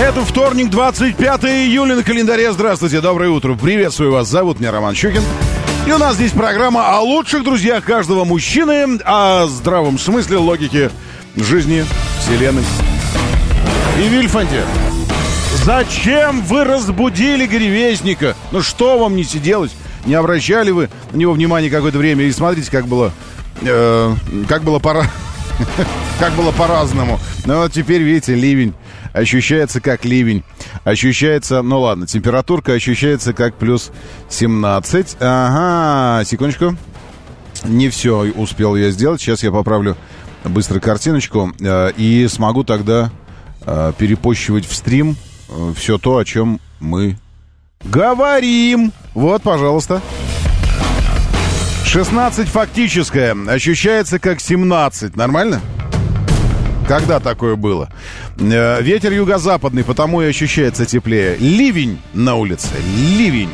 Это вторник, 25 июля на календаре. Здравствуйте, доброе утро. Приветствую вас. Зовут меня Роман Щукин. И у нас здесь программа о лучших друзьях каждого мужчины, о здравом смысле, логике жизни, вселенной. И Вильфанте, зачем вы разбудили Гривезника? Ну что вам не сиделось? Не обращали вы на него внимания какое-то время? И смотрите, как было по-разному. Ну вот теперь, видите, ливень. Ощущается как ливень. Ощущается, ну ладно, температурка ощущается как плюс 17. Ага, секундочку. Не все успел я сделать. Сейчас я поправлю быстро картиночку и смогу тогда перепощивать в стрим все то, о чем мы говорим. Вот, пожалуйста. 16 фактическое. Ощущается как 17. Нормально? Когда такое было? Ветер юго-западный, потому и ощущается теплее. Ливень на улице, ливень.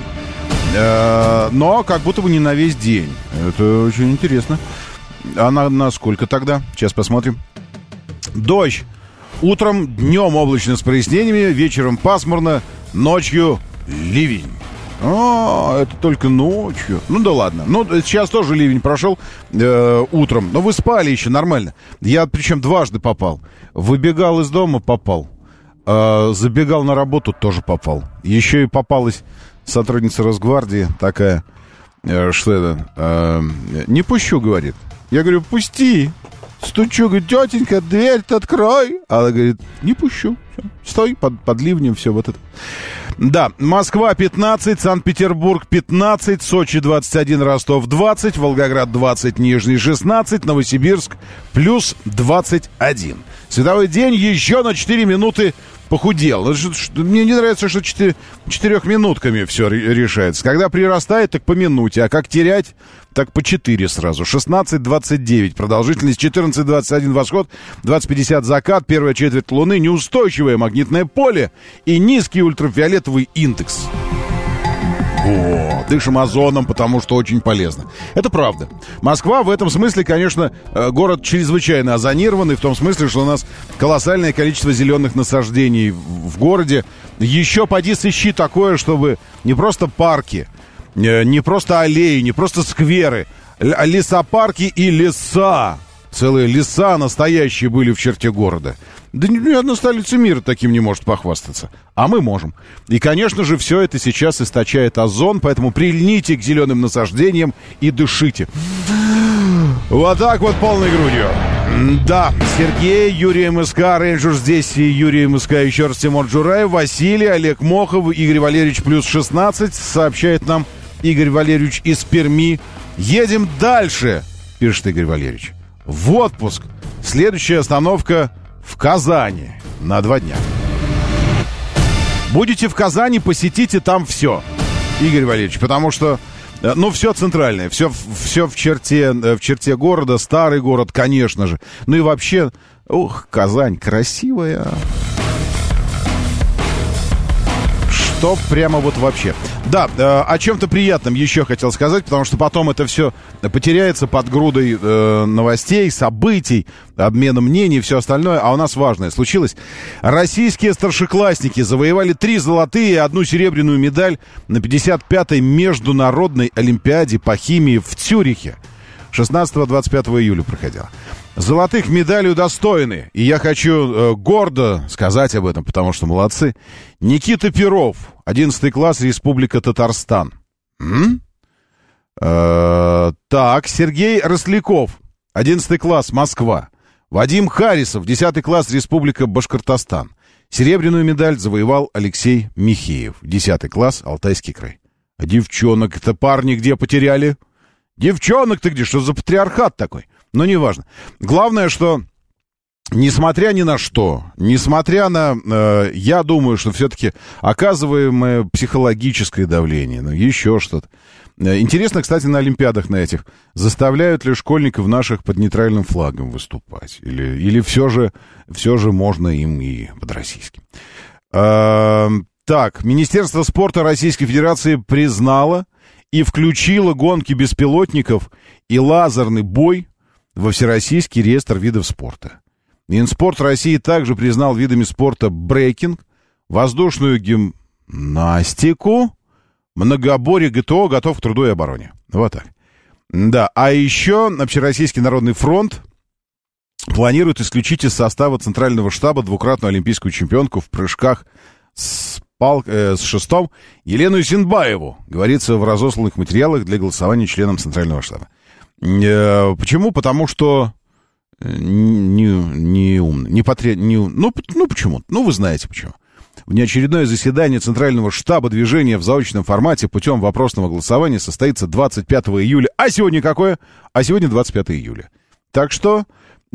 Но как будто бы не на весь день. Это очень интересно. А на сколько тогда? Сейчас посмотрим. Дождь. Утром, днем облачно с прояснениями, вечером пасмурно, ночью ливень. А, это только ночью. Ну да ладно. Ну, сейчас тоже ливень прошел утром. Но вы спали еще, нормально. Я, причем, дважды попал. Выбегал из дома, попал. Забегал на работу, тоже попал. Еще и попалась сотрудница Росгвардии такая, что это? Не пущу, говорит. Я говорю, пусти. Стучу, говорю, тетенька, дверь-то открой. Она говорит, не пущу. Стой, под ливнем, все вот это. Да, Москва 15, Санкт-Петербург 15, Сочи 21, Ростов 20, Волгоград 20, Нижний 16, Новосибирск плюс 21. Световой день еще на 4 минуты похудел. Мне не нравится, что 4 минутками все решается. Когда прирастает, так по минуте, а как терять, так по 4 сразу. 16:29, продолжительность 14:21 восход, 20:50 закат, первая четверть Луны, неустойчивое магнитное поле и низкий ультрафиолетовый индекс. О, дышим озоном, потому что очень полезно. Это правда. Москва в этом смысле, конечно, город чрезвычайно озонированный, в том смысле, что у нас колоссальное количество зеленых насаждений в городе. Еще поди сыщи такое, чтобы не просто парки, не просто аллеи, не просто скверы, а лесопарки и леса. Целые леса настоящие были в черте города. Да ни одна столица мира таким не может похвастаться. А мы можем. И, конечно же, все это сейчас источает озон, поэтому прильните к зеленым насаждениям и дышите. Вот так вот полной грудью. Да, Сергей, Юрий МСК, Рейнджер здесь, и Юрий МСК, еще раз Тимур Джураев, Василий, Олег Мохов, Игорь Валерьевич плюс 16, сообщает нам Игорь Валерьевич из Перми. Едем дальше, пишет Игорь Валерьевич. В отпуск. Следующая остановка в Казани на 2 дня. Будете в Казани, посетите там все, Игорь Валерьевич, потому что, ну, все центральное, все в черте города, старый город, конечно же. Ну и вообще, ух, Казань красивая. Что прямо вот вообще. Да, о чем-то приятном еще хотел сказать, потому что потом это все потеряется под грудой новостей, событий, обмена мнений и все остальное. А у нас важное случилось. Российские старшеклассники завоевали 3 золотые и 1 серебряную медаль на 55-й международной олимпиаде по химии в Цюрихе. 16-25 июля проходила. Золотых медалей удостоены, и я хочу гордо сказать об этом, потому что молодцы. Никита Перов, 11 класс, Республика Татарстан. Так, Сергей Росляков, 11 класс, Москва. Вадим Харисов, 10 класс, Республика Башкортостан. Серебряную медаль завоевал Алексей Михеев, 10 класс, Алтайский край. А девчонок-то парни где потеряли? Девчонок-то где? Что за патриархат такой? Но неважно. Главное, что Несмотря ни на что, несмотря на, я думаю, что все-таки оказываемое психологическое давление, ну, еще что-то. Интересно, кстати, на Олимпиадах на этих, заставляют ли школьников наших под нейтральным флагом выступать? Или все же можно им и под российским? Так, Министерство спорта Российской Федерации признало и включило гонки беспилотников и лазерный бой во Всероссийский реестр видов спорта. Минспорт России также признал видами спорта брейкинг, воздушную гимнастику, многоборье, ГТО, готов к труду и обороне. Вот так. Да, а еще Общероссийский народный фронт планирует исключить из состава Центрального штаба двукратную олимпийскую чемпионку в прыжках с шестом Елену Зинбаеву, говорится в разосланных материалах для голосования членам Центрального штаба. Почему? Потому что... Ну, почему? Ну, вы знаете почему. Внеочередное заседание Центрального штаба движения в заочном формате путем вопросного голосования состоится 25 июля. А сегодня какое? А сегодня 25 июля. Так что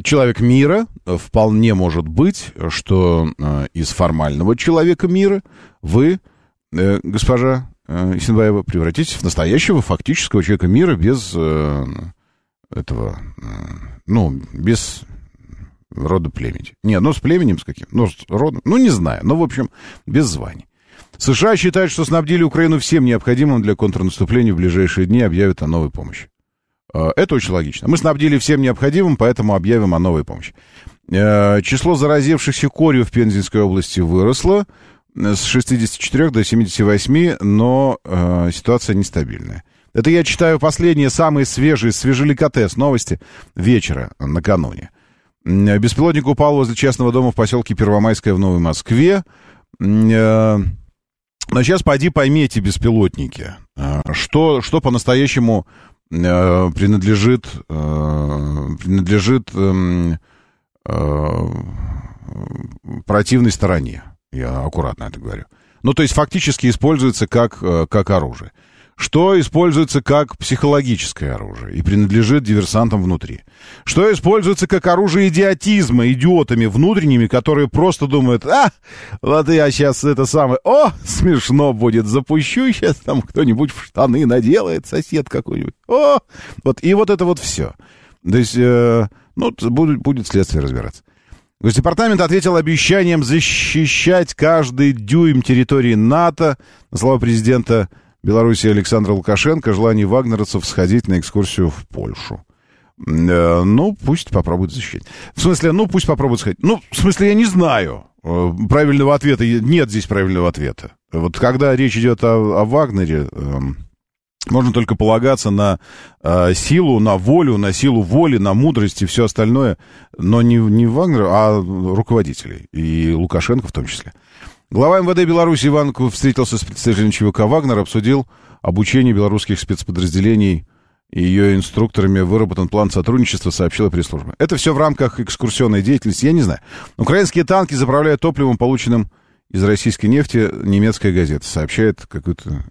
человек мира вполне может быть, что из формального человека мира вы, госпожа Исенбаева, превратитесь в настоящего фактического человека мира без... этого, ну, без рода племени. Не, ну, с племенем, с каким? Ну, с родом, ну, не знаю, ну, в общем, без званий. США считают, что снабдили Украину всем необходимым для контрнаступления в ближайшие дни, объявят о новой помощи. Это очень логично. Мы снабдили всем необходимым, поэтому объявим о новой помощи. Число заразившихся корью в Пензенской области выросло с 64 до 78, но ситуация нестабильная. Это я читаю последние, самые свежие, свежеликотес новости вечера накануне. Беспилотник упал возле частного дома в поселке Первомайское в Новой Москве. Но сейчас пойди пойми эти беспилотники. Что по-настоящему принадлежит противной стороне. Я аккуратно это говорю. Ну, то есть фактически используется как оружие. Что используется как психологическое оружие и принадлежит диверсантам внутри. Что используется как оружие идиотизма, идиотами внутренними, которые просто думают, вот я сейчас это самое, смешно будет, запущу, сейчас там кто-нибудь в штаны наделает, сосед какой-нибудь, вот это вот все. То есть, будет следствие разбираться. Госдепартамент ответил обещанием защищать каждый дюйм территории НАТО, на слова президента Беларуси Александра Лукашенко, желание вагнеровцев сходить на экскурсию в Польшу. Ну, пусть попробуют защищать. В смысле, пусть попробуют сходить. Ну, в смысле, я не знаю правильного ответа. Нет здесь правильного ответа. Вот когда речь идет о Вагнере, можно только полагаться на силу, на волю, на силу воли, на мудрость и все остальное. Но не Вагнера, а руководителей. И Лукашенко в том числе. Глава МВД Беларуси Иван встретился с представителем ЧВК «Вагнер», обсудил обучение белорусских спецподразделений и ее инструкторами. Выработан план сотрудничества, сообщила пресс-служба. Это все в рамках экскурсионной деятельности, я не знаю. Украинские танки заправляют топливом, полученным из российской нефти, немецкая газета. Сообщает какую-то...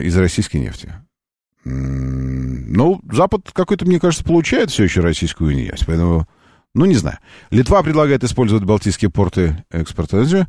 из российской нефти. Ну, Запад какой-то, мне кажется, получает все еще российскую нефть, поэтому... Ну, не знаю. Литва предлагает использовать балтийские порты экспорта.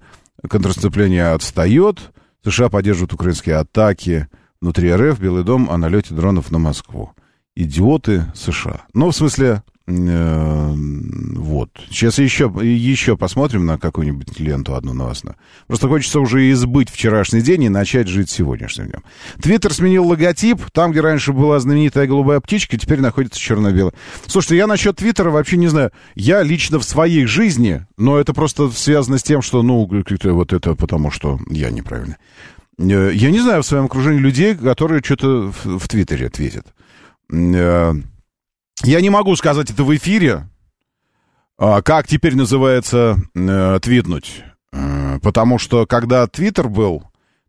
Контрнаступление отстает. США поддерживают украинские атаки внутри РФ. Белый дом о налете дронов на Москву. Идиоты США. Ну, в смысле, вот. Сейчас еще посмотрим на какую-нибудь ленту одну новостную. Просто хочется уже избыть вчерашний день и начать жить сегодняшним днем. Твиттер сменил логотип. Там, где раньше была знаменитая голубая птичка, теперь находится черно-белая. Слушайте, я насчет Твиттера вообще не знаю. Я лично в своей жизни, но это просто связано с тем, что, вот это потому, что я неправильный. Я не знаю в своем окружении людей, которые что-то в Твиттере ответят. Я не могу сказать это в эфире, как теперь называется твитнуть. Потому что, когда Твиттер был,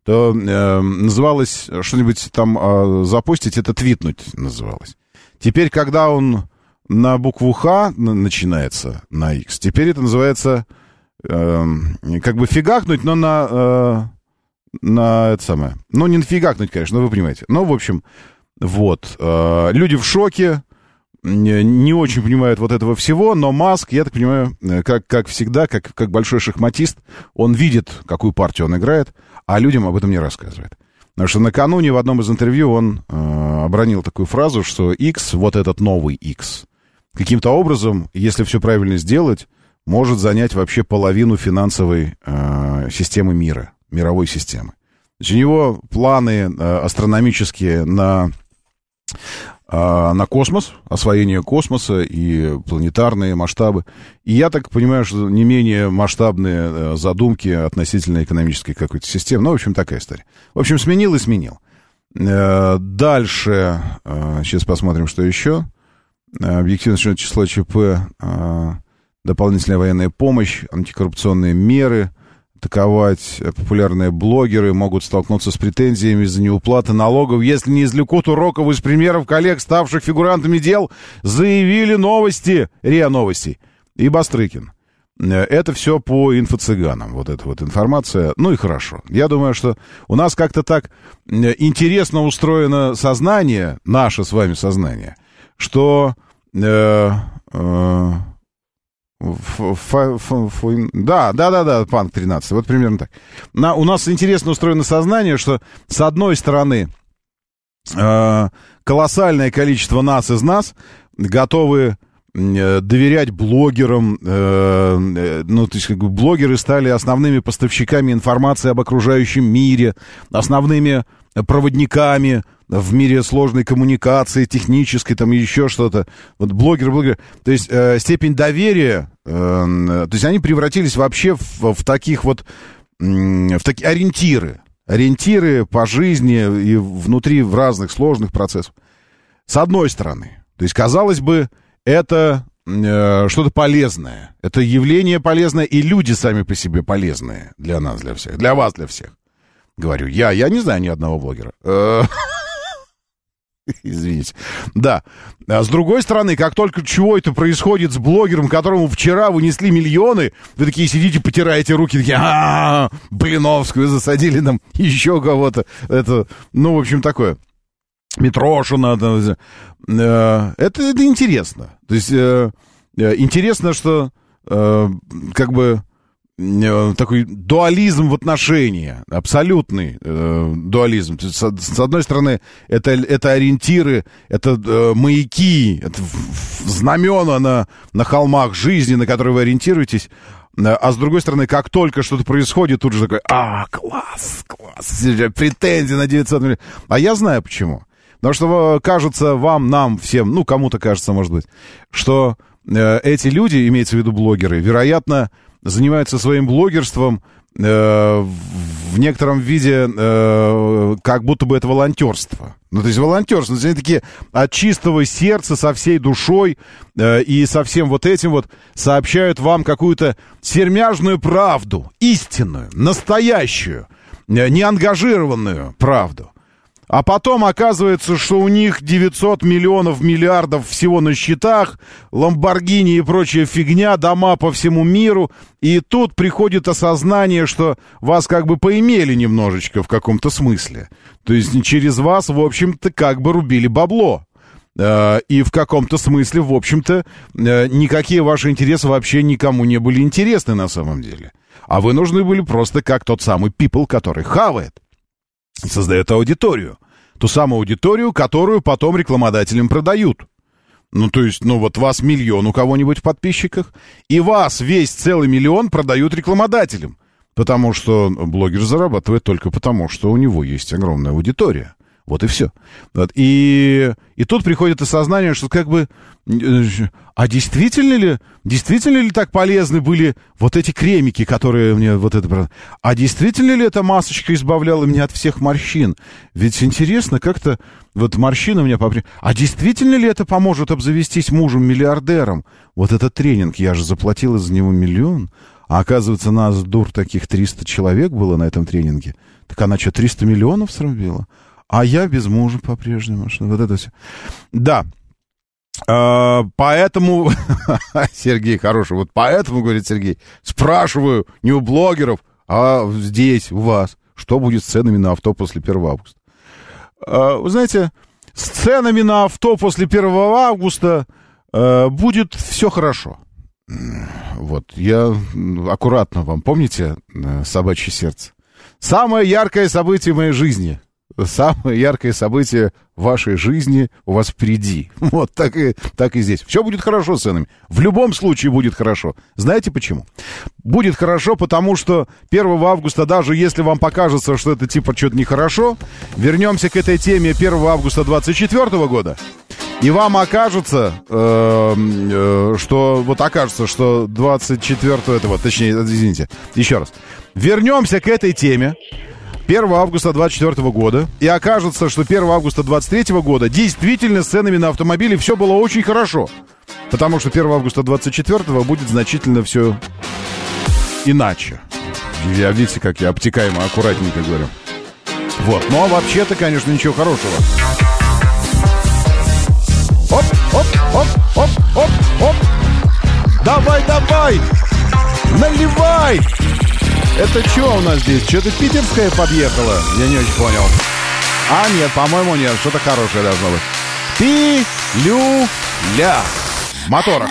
то называлось что-нибудь там запустить, это твитнуть называлось. Теперь, когда он на букву «Х» начинается, на «Х», теперь это называется как бы фигакнуть, но на это самое. Ну, не нафигакнуть, конечно, но вы понимаете. Ну, в общем, вот. Люди в шоке. не очень понимают вот этого всего, но Маск, я так понимаю, как всегда, как большой шахматист, он видит, какую партию он играет, а людям об этом не рассказывает. Потому что накануне в одном из интервью он обронил такую фразу, что X, вот этот новый X, каким-то образом, если все правильно сделать, может занять вообще половину финансовой системы мира, мировой системы. То есть у него планы астрономические на космос, освоение космоса и планетарные масштабы. И я так понимаю, что не менее масштабные задумки относительно экономической какой-то системы. Ну, в общем, такая история. В общем, сменил и сменил. Дальше, сейчас посмотрим, что еще. Объективное число ЧП, дополнительная военная помощь, антикоррупционные меры, атаковать популярные блогеры, могут столкнуться с претензиями за неуплаты налогов, если не извлекут уроков из примеров коллег, ставших фигурантами дел, заявили новости, РИА Новости и Бастрыкин. Это все по инфо-цыганам, вот эта вот информация. Ну и хорошо. Я думаю, что у нас как-то так интересно устроено сознание, наше с вами сознание, что... Да, Панк 13, вот примерно так. У нас интересно устроено сознание, что с одной стороны колоссальное количество нас из нас готовы доверять блогерам, ну, то есть как бы блогеры стали основными поставщиками информации об окружающем мире, основными проводниками в мире сложной коммуникации, технической, там еще что-то. Вот блогеры. То есть степень доверия, то есть они превратились вообще в таких вот, в такие ориентиры. Ориентиры по жизни и внутри в разных сложных процессах. С одной стороны. То есть, казалось бы, это что-то полезное. Это явление полезное, и люди сами по себе полезные для нас, для всех. Для вас, для всех. Говорю, я не знаю ни одного блогера. Извините. Да. А с другой стороны, как только чего это происходит с блогером, которому вчера вынесли миллионы, вы такие сидите, потираете руки, такие, Блиновскую засадили нам, еще кого-то. Это, ну, в общем, такое. Митрошина. Это интересно. То есть, интересно, что, как бы, такой дуализм в отношении, абсолютный дуализм. С одной стороны, это ориентиры, это маяки, это знамена на холмах жизни, на которые вы ориентируетесь. А с другой стороны, как только что-то происходит, тут же такой, класс, претензии на 900 миллионов. А я знаю почему. Потому что кажется вам, нам, всем, ну, кому-то кажется, может быть, что эти люди, имеется в виду блогеры, вероятно, занимаются своим блогерством в некотором виде как будто бы это волонтерство. Ну, то есть волонтерство. Они такие от чистого сердца, со всей душой и со всем вот этим вот сообщают вам какую-то сермяжную правду, истинную, настоящую, неангажированную правду. А потом оказывается, что у них 900 миллионов миллиардов всего на счетах, Ламборгини и прочая фигня, дома по всему миру. И тут приходит осознание, что вас как бы поимели немножечко в каком-то смысле. То есть через вас, в общем-то, как бы рубили бабло. И в каком-то смысле, в общем-то, никакие ваши интересы вообще никому не были интересны на самом деле. А вы нужны были просто как тот самый people, который хавает. И создает аудиторию. Ту самую аудиторию, которую потом рекламодателям продают. Ну, то есть, ну, вот вас миллион у кого-нибудь в подписчиках, и вас весь целый миллион продают рекламодателям. Потому что блогер зарабатывает только потому, что у него есть огромная аудитория. Вот и все. Вот. И тут приходит осознание, что как бы... А действительно ли так полезны были вот эти кремики, которые мне вот это... А действительно ли эта масочка избавляла меня от всех морщин? Ведь интересно, как-то вот морщины у меня... А действительно ли это поможет обзавестись мужем-миллиардером? Вот этот тренинг, я же заплатила за него миллион. А оказывается, нас, дур, таких 300 человек было на этом тренинге. Так она что, 300 миллионов срубила? А я без мужа по-прежнему. Вот это все. Да. Поэтому, Сергей, хороший, вот поэтому, говорит Сергей, спрашиваю не у блогеров, а здесь, у вас, что будет с ценами на авто после 1 августа. Вы знаете, С ценами на авто после 1 августа будет все хорошо. Вот, я аккуратно вам, помните, собачье сердце? Самое яркое событие моей жизни. Самое яркое событие вашей жизни у вас впереди. Вот так и здесь. Все будет хорошо с ценами. В любом случае будет хорошо. Знаете почему? Будет хорошо, потому что 1 августа, даже если вам покажется, что это типа что-то нехорошо, вернемся к этой теме 1 августа 2024 года. И вам окажется, что... Вот окажется, что 24-го этого... Точнее, извините, еще раз. Вернемся к этой теме 1 августа 2024 года. И окажется, что 1 августа 2023 года действительно с ценами на автомобили все было очень хорошо. Потому что 1 августа 2024 будет значительно все иначе. Я, видите, как я обтекаемо, аккуратненько говорю. Вот. Ну, а вообще-то, конечно, ничего хорошего. Оп, оп, оп, оп, оп, оп. Давай, давай. Наливай. Это что у нас здесь? Что-то питерское подъехало? Я не очень понял. А, нет, по-моему, нет. Что-то хорошее должно быть. Пилюля. Мотора.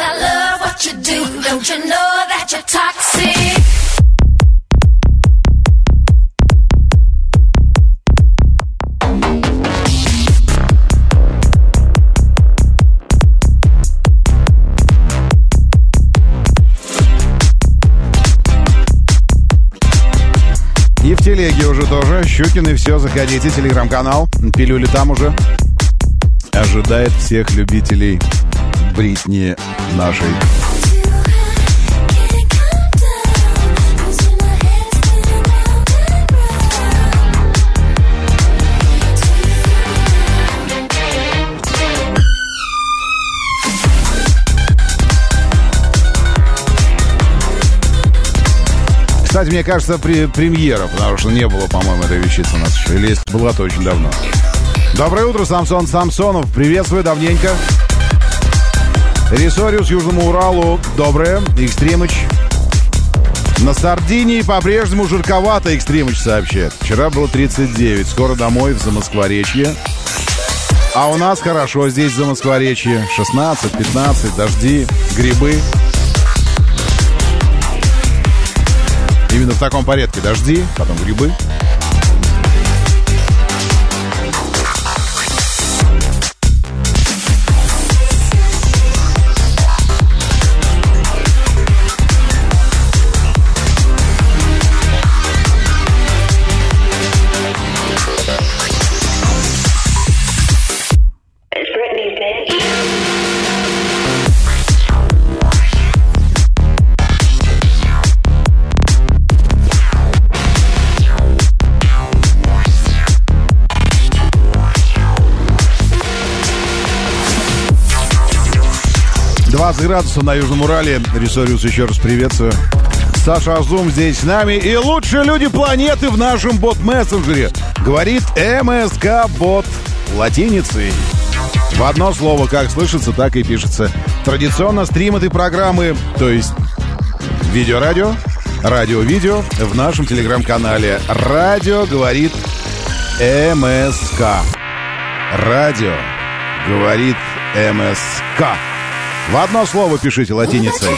И в телеге уже тоже. Щукин и все. Заходите. Телеграм-канал. Пилюли там уже. Ожидает всех любителей Бритни нашей. Кстати, мне кажется, премьера, потому что не было, по-моему, этой вещицы у нас еще. Или есть, была-то очень давно. Доброе утро, Самсон Самсонов. Приветствую, давненько. Рисориус, Южному Уралу. Доброе. Экстримыч. На Сардинии по-прежнему жирковато, Экстримыч сообщает. Вчера было 39. Скоро домой в Замоскворечье. А у нас хорошо здесь в Замоскворечье. 16, 15, дожди, грибы. Именно в таком порядке: дожди, потом грибы. Градусов на Южном Урале. Рисориус, еще раз приветствую. Саша Азум здесь с нами. И лучшие люди планеты в нашем бот-мессенджере. Говорит МСК-бот латиницей. В одно слово, как слышится, так и пишется. Традиционно стрим этой программы, то есть видео-радио, радио-видео в нашем телеграм-канале. Радио говорит МСК. Радио говорит МСК. В одно слово пишите латиницей.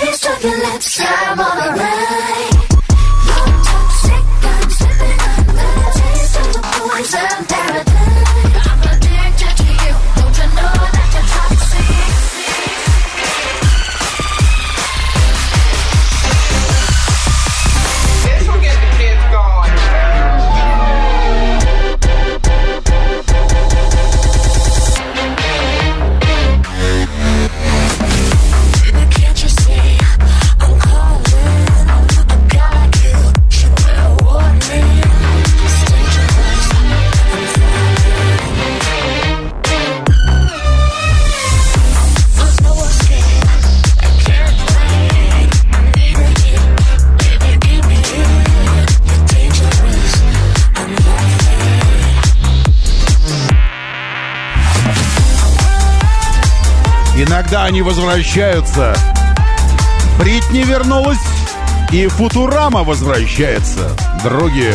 Иногда они возвращаются. Бритни вернулась, и Футурама возвращается. Другие.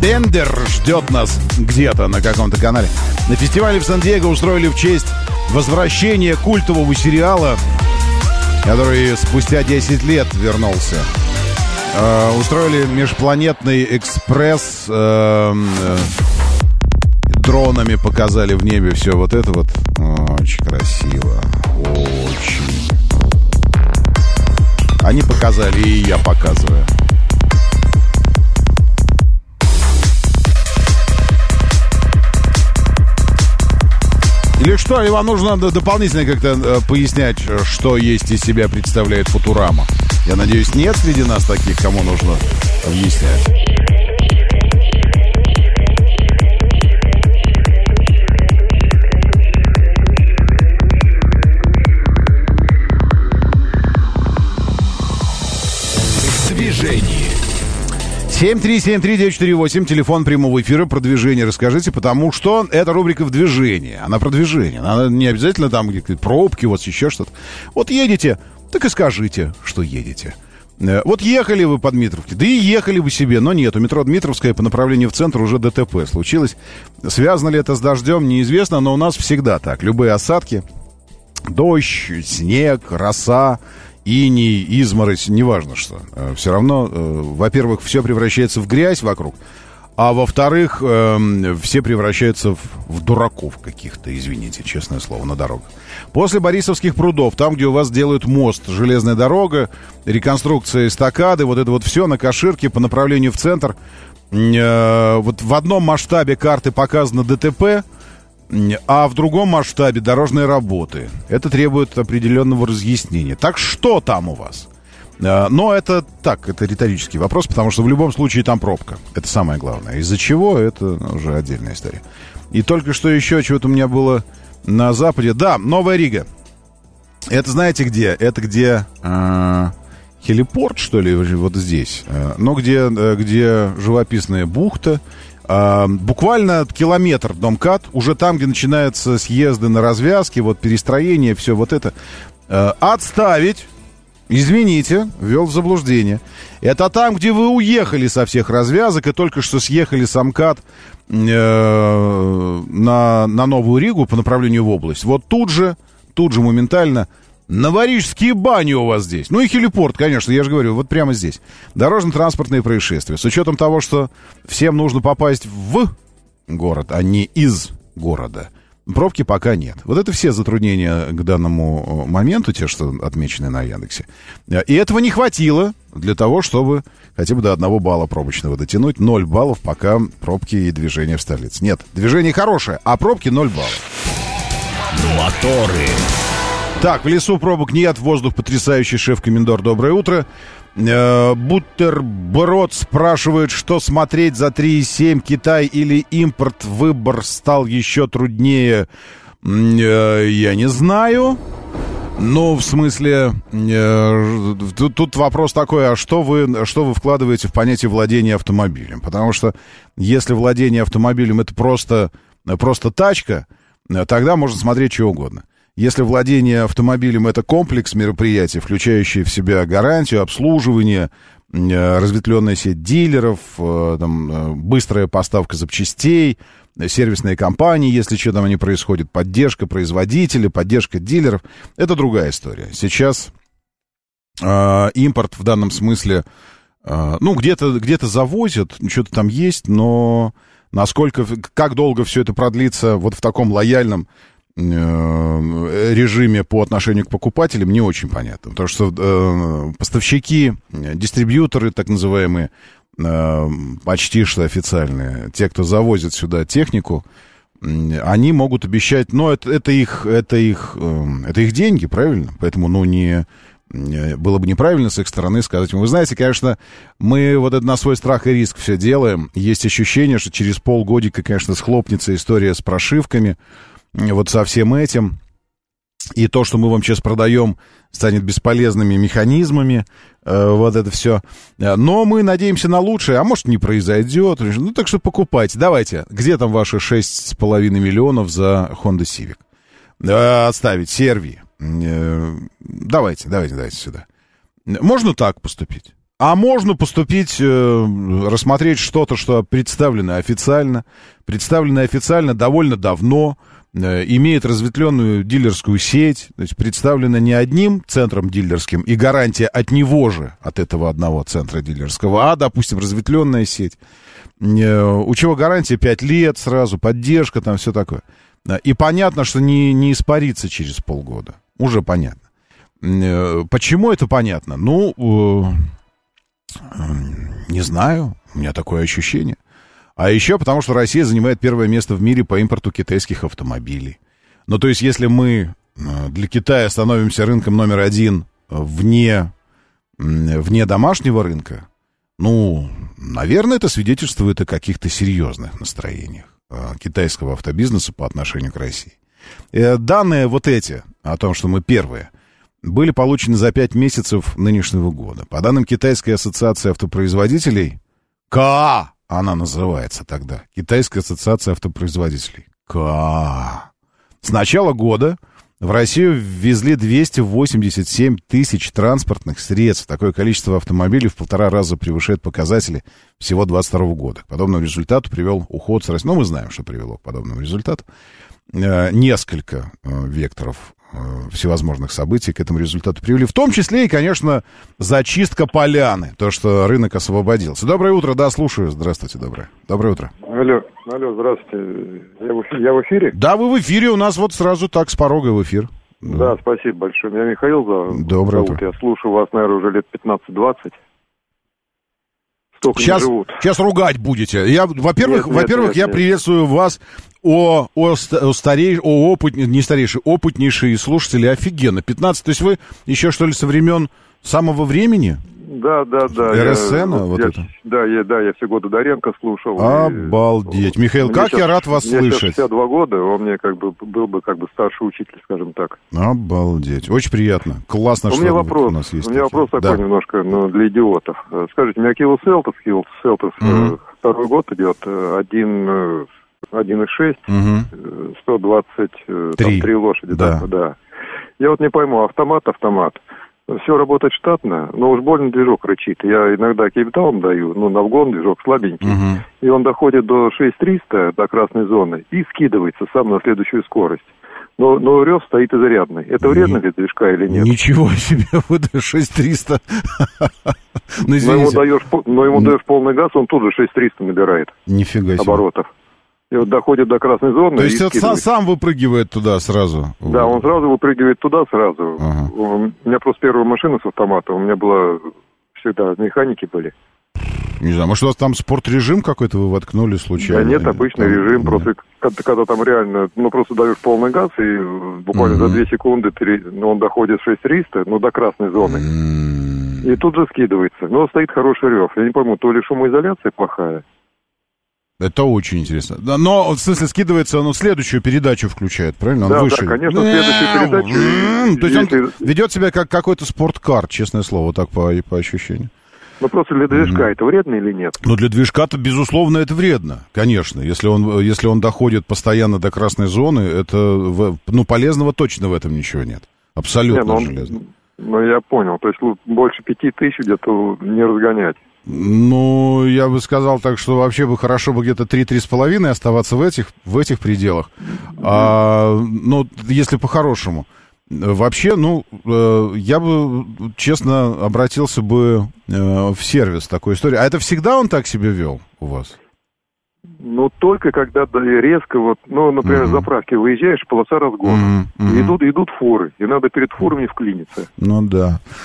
Бендер ждет нас где-то на каком-то канале. На фестивале в Сан-Диего устроили в честь возвращения культового сериала, который спустя 10 лет вернулся. Устроили межпланетный экспресс, дронами показали в небе все вот это вот. Очень красиво, очень. Они показали, и я показываю. Или что, Иван, нужно дополнительно как-то пояснять, что есть из себя представляет Футурама? Я надеюсь, нет среди нас таких, кому нужно объяснять. В движении. 7373948, телефон прямого эфира, про движение расскажите, потому что это рубрика «В движении», она про движение, она не обязательно там пробки, вот еще что-то. Вот едете, так и скажите, что едете. Вот ехали вы по Дмитровке, да и ехали вы себе, но нет, у метро Дмитровская по направлению в центр уже ДТП случилось. Связано ли это с дождем, неизвестно, но у нас всегда так. Любые осадки, дождь, снег, роса, иней, изморозь, неважно что. Все равно, во-первых, все превращается в грязь вокруг, а во-вторых, все превращаются в дураков каких-то, извините, честное слово, на дорогах. После Борисовских прудов, там, где у вас делают мост, железная дорога, реконструкция эстакады, вот это вот все на Каширке по направлению в центр. Вот в одном масштабе карты показано ДТП, а в другом масштабе дорожные работы. Это требует определенного разъяснения. Так что там у вас? Но это так, это риторический вопрос, потому что в любом случае там пробка. Это самое главное. Из-за чего, это уже отдельная история. И только что еще чего-то у меня было на Западе. Да, Новая Рига. Это знаете где? Это где хелипорт, что ли, вот здесь. Но где живописная бухта. Буквально километр до МКАД, уже там, где начинаются съезды на развязке, вот перестроение, все вот это. Отставить, извините, ввел в заблуждение. Это там, где вы уехали со всех развязок и только что съехали с МКАД на Новую Ригу по направлению в область. Вот тут же моментально... Новорижские бани у вас здесь. Ну и хелипорт, конечно, я же говорю, вот прямо здесь. Дорожно-транспортные происшествия. С учетом того, что всем нужно попасть в город, а не из города, пробки пока нет. Вот это все затруднения к данному моменту, те, что отмечены на Яндексе. И этого не хватило для того, чтобы хотя бы до 1 балла пробочного дотянуть. 0 баллов пока пробки и движение в столице. Нет, движение хорошее, а пробки 0 баллов. Моторы. Так, в лесу пробок нет, воздух потрясающий, шеф-комендор, доброе утро. Бутерброд спрашивает, что смотреть за 3,7, Китай или импорт, выбор стал еще труднее. Я не знаю, ну, в смысле, тут вопрос такой, а что вы вкладываете в понятие владения автомобилем? Потому что если владение автомобилем это просто тачка, тогда можно смотреть что угодно. Если владение автомобилем — это комплекс мероприятий, включающий в себя гарантию, обслуживание, разветвленная сеть дилеров, там, быстрая поставка запчастей, сервисные компании, если что там они происходят, поддержка производителей, поддержка дилеров, это другая история. Сейчас импорт в данном смысле, ну, где-то завозят, что-то там есть, но насколько, как долго все это продлится вот в таком лояльном режиме по отношению к покупателям, не очень понятно. Потому что поставщики, дистрибьюторы, так называемые, почти что официальные, те, кто завозит сюда технику, они могут обещать, но это их деньги, правильно? Поэтому, было бы неправильно с их стороны сказать. Вы знаете, конечно, мы вот это на свой страх и риск все делаем. Есть ощущение, что через полгодика, конечно, схлопнется история с прошивками, вот со всем этим, и то, что мы вам сейчас продаем, станет бесполезными механизмами, вот это все. Но мы надеемся на лучшее, а может, не произойдет. Ну, так что покупайте. Давайте, где там ваши 6,5 миллионов за Honda Civic? Отставить, серви. Давайте сюда. Можно так поступить? А можно поступить, рассмотреть что-то, что представлено официально довольно давно, имеет разветвленную дилерскую сеть, то есть представлено не одним центром дилерским, и гарантия от него же, от этого одного центра дилерского, а, допустим, разветвленная сеть, у чего гарантия 5 лет сразу, поддержка, там все такое. И понятно, что не испарится через полгода, уже понятно. Почему это понятно? Ну... Не знаю, у меня такое ощущение. А еще потому, что Россия занимает первое место в мире по импорту китайских автомобилей. Ну, то есть, если мы для Китая становимся рынком номер один вне домашнего рынка, ну, наверное, это свидетельствует о каких-то серьезных настроениях китайского автобизнеса по отношению к России. Данные вот эти, о том, что мы первые, были получены за 5 месяцев нынешнего года. По данным Китайской ассоциации автопроизводителей, КАА, она называется тогда, Китайская ассоциация автопроизводителей, КАА, с начала года в Россию ввезли 287 тысяч транспортных средств. Такое количество автомобилей в 1,5 раза превышает показатели всего 2022 года. К подобному результату привел уход с России. Ну, мы знаем, что привело к подобному результату. Несколько векторов всевозможных событий к этому результату привели. В том числе и, конечно, зачистка поляны. То, что рынок освободился. Доброе утро, да, слушаю. Здравствуйте, доброе утро. Алло, здравствуйте. Я в эфире? Да, вы в эфире. У нас вот сразу так с порога в эфир. Да, спасибо большое. Я Михаил. Доброе утро. Я слушаю вас, наверное, уже лет 15-20. Сейчас ругать будете. Во-первых, я приветствую вас, опытнейшие слушатели. Офигенно. 15, то есть вы еще, что ли, со времен самого времени? Да. РСН, это? Я все годы Доренко слушал. Обалдеть. И, Михаил, как я рад вас слышать. Мне сейчас 62 года, он мне был бы старший учитель, скажем так. Обалдеть. Очень приятно. Классно, что у нас есть. У меня вопрос такой немножко для идиотов. Скажите, у меня Kia Seltos, второй год идет, 1,6, 123 лошади. Да. Я вот не пойму, автомат. Все работает штатно, но уж больно движок рычит. Я иногда кейптаун даю, на вгон движок слабенький. И он доходит до 6300, до красной зоны, и скидывается сам на следующую скорость. Но рев стоит изрядный. Это вредно для движка или нет? Ничего себе, вы до 6300. Но ему даешь полный газ, он тут же 6300 набирает. Нифига себе. Оборотов. И вот доходит до красной зоны. То есть это сам выпрыгивает туда сразу? Да, он сразу выпрыгивает туда сразу. Ага. У меня просто первая машина с автоматом. У меня была... Всегда механики были. Не знаю, может, у вас там спорт-режим какой-то вы воткнули случайно? Да нет, обычный режим. Просто когда там реально... просто даешь полный газ, и буквально за 2 секунды он доходит 6300, до красной зоны. И тут же скидывается. Но стоит хороший рев. Я не пойму, то ли шумоизоляция плохая... Это очень интересно. Но, в смысле, скидывается, он следующую передачу включает, правильно? Он выше. Да, конечно, следующую передачу. То есть он ведет себя как какой-то спорткар, честное слово, так по ощущению. Просто для движка это вредно или нет? Для движка-то, безусловно, это вредно, конечно. Если он доходит постоянно до красной зоны, это, полезного точно в этом ничего нет. Абсолютно железно. Я понял. То есть больше 5000 где-то не разгонять. Я бы сказал так, что вообще бы хорошо бы где-то 3-3,5 оставаться в этих пределах. Если по-хорошему. Вообще, я бы, честно, обратился бы в сервис такой истории. А это всегда он так себя вел у вас? Только когда резко, например, с заправки выезжаешь, полоса разгона, идут фуры, и надо перед фурами вклиниться.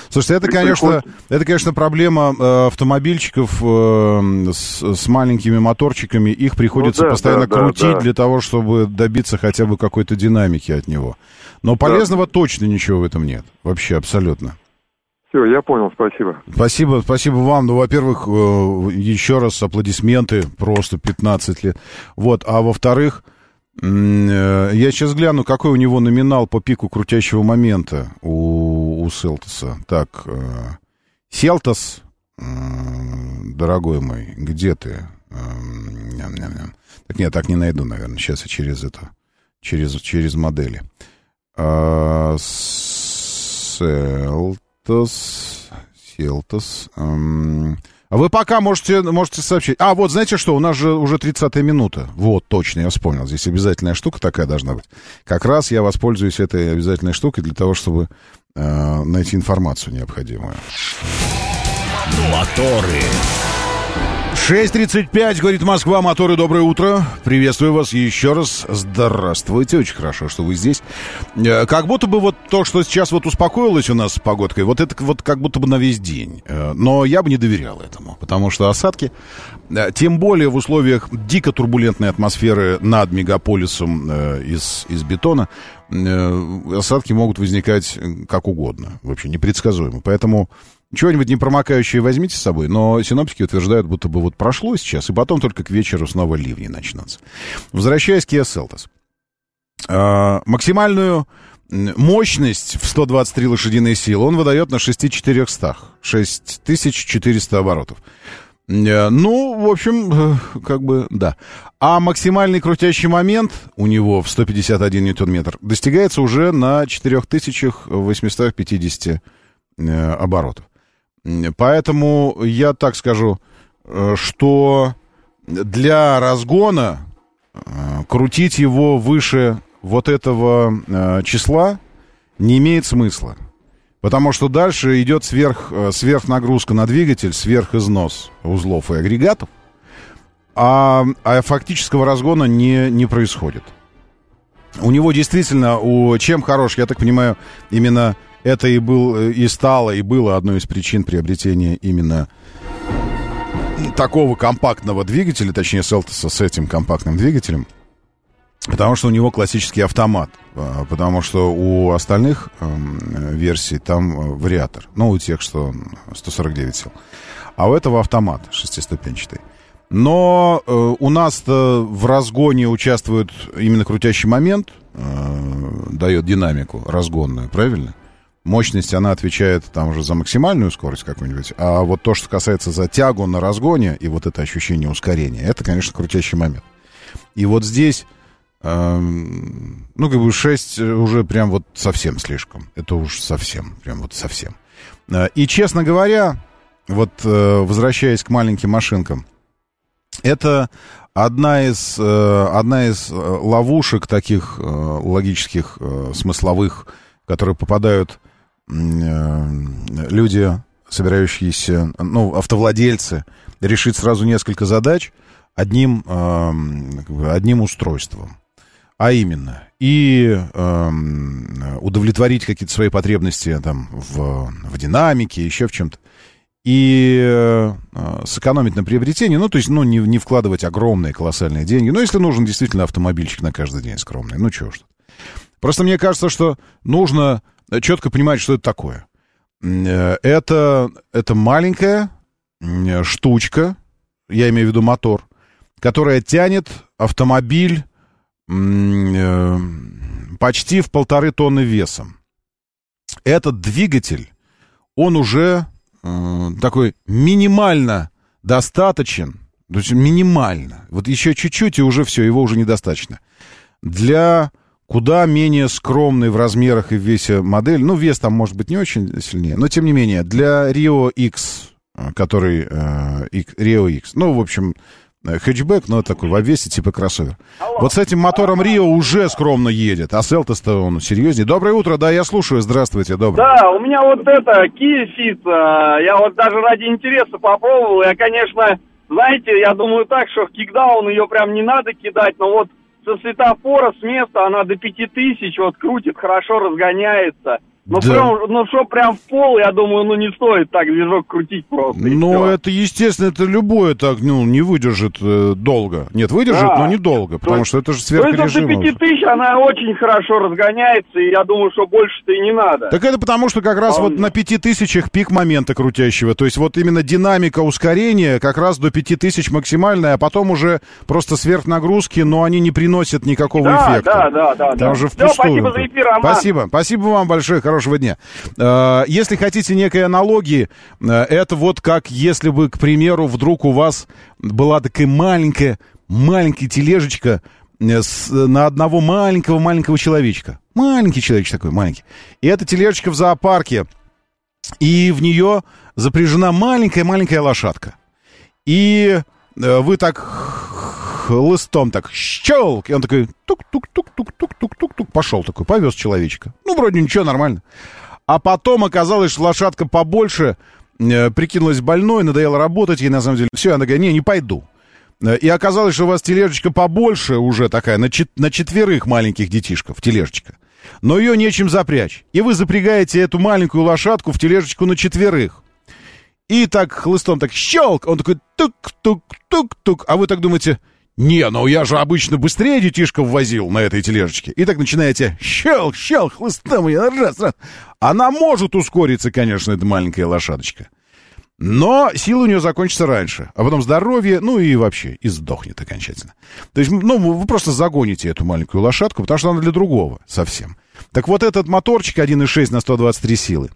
Слушайте, это, конечно, проблема автомобильщиков с маленькими моторчиками, их приходится постоянно крутить для того, чтобы добиться хотя бы какой-то динамики от него. Но полезного точно ничего в этом нет, вообще абсолютно. Все, я понял, спасибо. Спасибо вам. Во-первых, еще раз аплодисменты, просто 15 лет. А во-вторых, я сейчас гляну, какой у него номинал по пику крутящего момента у Селтоса. Так, Селтос, дорогой мой, где ты? Так нет, так не найду, наверное, сейчас я через модели. Селтос... Селтос. А вы пока можете сообщить. А, вот, знаете что, у нас же уже 30-я минута. Вот, точно, я вспомнил. Здесь обязательная штука такая должна быть. Как раз я воспользуюсь этой обязательной штукой для того, чтобы найти информацию необходимую. Моторы. 6:35, говорит Москва, моторы, доброе утро. Приветствую вас еще раз. Здравствуйте, очень хорошо, что вы здесь. Как будто бы вот то, что сейчас вот успокоилось у нас с погодкой, вот это вот как будто бы на весь день. Но я бы не доверял этому, потому что осадки, тем более в условиях дико турбулентной атмосферы над мегаполисом из бетона, осадки могут возникать как угодно, вообще непредсказуемо. Поэтому... чего-нибудь непромокающее возьмите с собой, но синоптики утверждают, будто бы вот прошло сейчас, и потом только к вечеру снова ливни начнутся. Возвращаясь к Kia Seltos. Максимальную мощность в 123 лошадиные силы он выдает на 6400, 6400 оборотов. Ну, в общем, как бы, да. А максимальный крутящий момент у него в 151 ньютон-метр достигается уже на 4850 оборотов. Поэтому я так скажу, что для разгона крутить его выше вот этого числа не имеет смысла. Потому что дальше идет сверхнагрузка на двигатель, сверхизнос узлов и агрегатов, а фактического разгона не происходит. У него действительно, чем хорош, я так понимаю, именно... это и было одной из причин приобретения именно такого компактного двигателя, точнее, Селтоса с этим компактным двигателем, потому что у него классический автомат, потому что у остальных версий там вариатор, ну, у тех, что 149 сил, а у этого автомат шестиступенчатый. Но у нас-то в разгоне участвует именно крутящий момент, дает динамику разгонную, правильно? Мощность, она отвечает там уже за максимальную скорость какую-нибудь. А вот то, что касается затягу на разгоне и вот это ощущение ускорения, это, конечно, крутящий момент. И вот здесь, как бы 6 уже прям вот совсем слишком. Это уж совсем, прям вот совсем. И, честно говоря, вот возвращаясь к маленьким машинкам, это одна из ловушек таких логических, смысловых, в которые попадают... люди, собирающиеся, автовладельцы, решить сразу несколько задач одним устройством. А именно, и удовлетворить какие-то свои потребности там, в динамике, еще в чем-то. И сэкономить на приобретении, не вкладывать огромные колоссальные деньги. Если нужен действительно автомобильчик на каждый день скромный, чего ж тут. Просто мне кажется, что нужно... четко понимать, что это такое. Это маленькая штучка, я имею в виду мотор, которая тянет автомобиль почти в 1,5 тонны весом. Этот двигатель, он уже такой минимально достаточен, то есть минимально. Вот еще чуть-чуть, и уже все, его уже недостаточно. Для... куда менее скромный в размерах и в весе модель. Вес там, может быть, не очень сильнее. Но, тем не менее, для Rio X, который... Rio X. В общем, хэтчбэк, но такой в обвесе типа кроссовер. Вот с этим мотором Rio уже скромно едет. А Селтос-то он серьезнее. Доброе утро, да, я слушаю. Здравствуйте, доброе. Да, у меня вот это, Kia Ceed. Я вот даже ради интереса попробовал. Я, конечно, знаете, я думаю так, что в кикдаун ее прям не надо кидать. Но вот со светофора, с места она до 5000, вот крутит, хорошо разгоняется. Что прям в пол, я думаю, не стоит так движок крутить просто. Это, естественно, это любое так, не выдержит долго. Нет, выдержит, да. Но недолго, потому что это же сверхрежим. До 5000 она очень хорошо разгоняется, и я думаю, что больше-то и не надо. Так это потому, что как раз на 5000 пик момента крутящего, то есть вот именно динамика ускорения как раз до 5000 максимальная, а потом уже просто сверхнагрузки, но они не приносят никакого эффекта. Да. Там же впустую. Все, спасибо за эфир, Роман. Спасибо вам большое, хорошего дня. Если хотите некой аналогии, это вот как если бы, к примеру, вдруг у вас была такая маленькая тележечка на одного маленького человечка. Маленький человечек такой, маленький. И эта тележечка в зоопарке и в нее запряжена маленькая-маленькая лошадка. И вы так хлыстом так щелк, и он такой тук-тук-тук-тук-тук-тук-тук-тук пошел такой, повез человечка. Ну, вроде ничего, нормально. А потом оказалось, что лошадка побольше прикинулась больной, надоело работать, ей на самом деле все, она говорит, не пойду. И оказалось, что у вас тележечка побольше уже такая, на четверых маленьких детишков тележечка. Но ее нечем запрячь. И вы запрягаете эту маленькую лошадку в тележечку на четверых. И так хлыстом так щелк, он такой тук-тук-тук-тук. А вы так думаете, не, ну я же обычно быстрее детишков возил на этой тележечке. И так начинаете щелк-щелк хлыстом. Раз. Она может ускориться, конечно, эта маленькая лошадочка. Но силы у нее закончатся раньше. А потом здоровье, ну и вообще, и сдохнет окончательно. То есть, ну, вы просто загоните эту маленькую лошадку, потому что она для другого совсем. Так вот этот моторчик 1.6 на 123 силы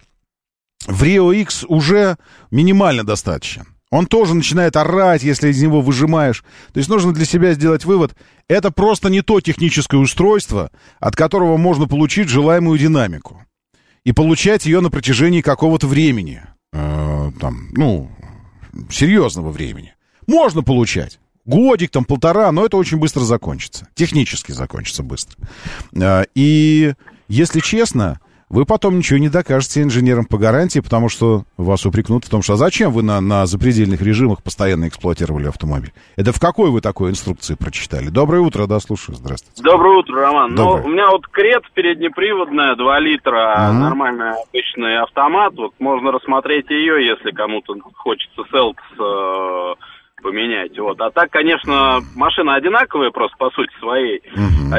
в Rio X уже минимально достаточен. Он тоже начинает орать, если из него выжимаешь. То есть нужно для себя сделать вывод. Это просто не то техническое устройство, от которого можно получить желаемую динамику. И получать ее на протяжении какого-то времени. Там, ну, серьезного времени. Можно получать. Годик, там, полтора, но это очень быстро закончится. Технически закончится быстро. И, если честно, вы потом ничего не докажете инженерам по гарантии, потому что вас упрекнут в том, что а зачем вы на запредельных режимах постоянно эксплуатировали автомобиль? Это в какой вы такой инструкции прочитали? Доброе утро, да, слушаю, здравствуйте. Доброе утро, Роман. Доброе. Ну, у меня вот Крета переднеприводная, 2 литра, нормальный обычный автомат. Вот можно рассмотреть ее, если кому-то хочется Seltos поменять. Вот. А так, конечно, машины одинаковые просто по сути своей. 1.6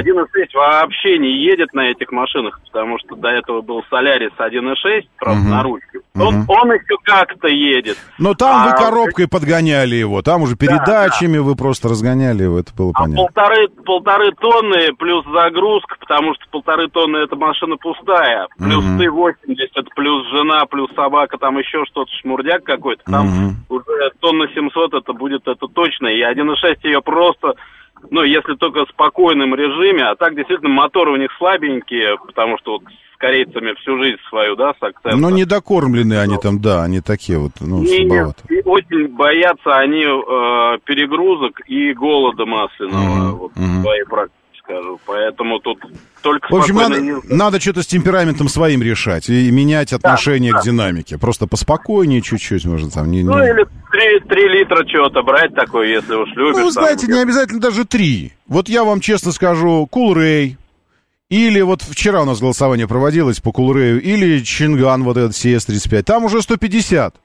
вообще не едет на этих машинах, потому что до этого был Солярис 1.6, правда, на ручке. Он еще как-то едет. Но там вы коробкой подгоняли его, там уже передачами вы просто разгоняли его, это было понятно. Полторы тонны плюс загрузка, потому что 1,5 тонны это машина пустая. Плюс Т-80, это плюс жена, плюс собака, там еще что-то, шмурдяк какой-то. Там уже 1,7 тонны это будет. Это точно, и 1.6 ее просто, ну, если только в спокойном режиме, а так действительно моторы у них слабенькие, потому что вот с корейцами всю жизнь свою, да, с акцентом. Ну, недокормленные они там, да, они такие вот, ну, слабоваты. И очень боятся они перегрузок и голода масляного, вот, в своей практике. Скажу, поэтому тут только в общем, надо что-то с темпераментом своим решать и менять отношение к динамике. Просто поспокойнее чуть-чуть, можно там не... Ну, или 3 литра чего-то брать такое, если уж любишь. Ну, вы знаете, там... не обязательно даже 3. Вот я вам честно скажу, Cool Ray, или вот вчера у нас голосование проводилось по Cool Ray, или Чинган, вот этот CS35, там уже 150.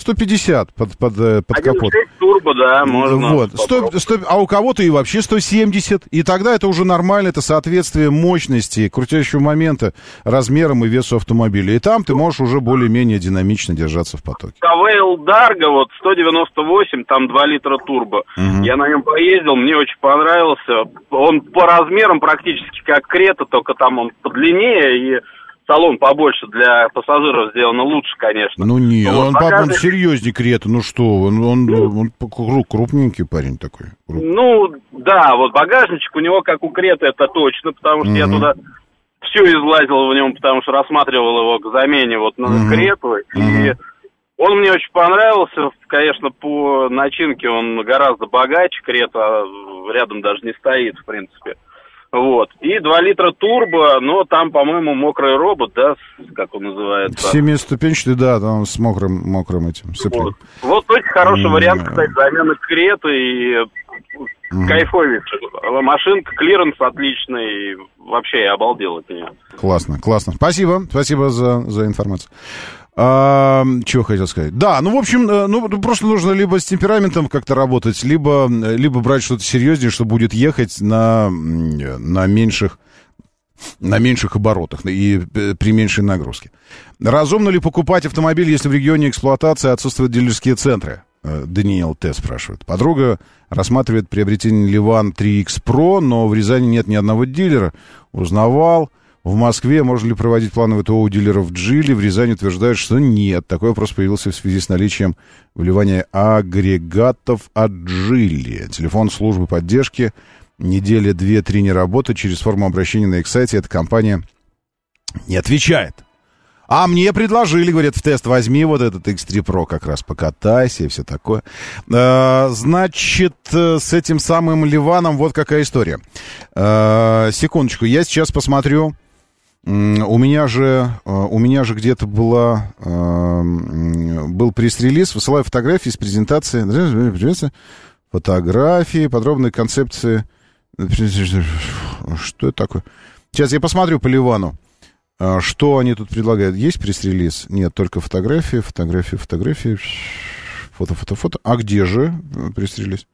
150 под капот. 1.6 турбо, да, можно. Вот. 100, а у кого-то и вообще 170. И тогда это уже нормально, это соответствие мощности, крутящего момента, размерам и весу автомобиля. И там ты можешь уже более-менее динамично держаться в потоке. Кавейл Дарго, вот 198, там 2 литра турбо. Я на нем поездил, мне очень понравился. Он по размерам практически как Крета, только там он подлиннее и... Салон побольше для пассажиров сделано лучше, конечно. Ну, не, но он, по-моему, серьезнее Крета, ну что, он крупненький парень такой. Крупный. Ну, да, вот багажничек у него, как у Крета, это точно, потому что я туда все излазил в нем, потому что рассматривал его к замене вот на Крету, и он мне очень понравился, конечно, по начинке он гораздо богаче Крета, рядом даже не стоит, в принципе. Вот. И 2 литра турбо, но там, по-моему, мокрый робот, да, как он называется? 7-ступенчатый, да, там с мокрым этим сыплем. Вот очень хороший вариант, кстати, замены Креты и кайфовец. Машинка, клиренс отличный, вообще я обалдел от нее. Классно. Спасибо за информацию. Чего хотел сказать? Да, ну, в общем, ну просто нужно либо с темпераментом как-то работать, либо брать что-то серьезнее, что будет ехать на меньших оборотах и при меньшей нагрузке. Разумно ли покупать автомобиль, если в регионе эксплуатации отсутствуют дилерские центры? Даниил Т. спрашивает. Подруга рассматривает приобретение Levan X3 Pro, но в Рязани нет ни одного дилера. Узнавал. В Москве можно ли проводить плановые ТО у дилеров Джили? В Рязани утверждают, что нет. Такой вопрос появился в связи с наличием вливания агрегатов от Джили. Телефон службы поддержки. Неделя 2-3 не работает. Через форму обращения на их сайте эта компания не отвечает. А мне предложили, говорят, в тест возьми вот этот X3 Pro, как раз покатайся и все такое. Значит, с этим самым Леваном вот какая история. Секундочку, я сейчас посмотрю. У меня же где-то был пресс-релиз. Высылаю фотографии с презентации. Фотографии, подробные концепции. Что это такое? Сейчас я посмотрю по Левану. Что они тут предлагают? Есть пресс-релиз? Нет, только фотографии. Фото. А где же пресс-релиз?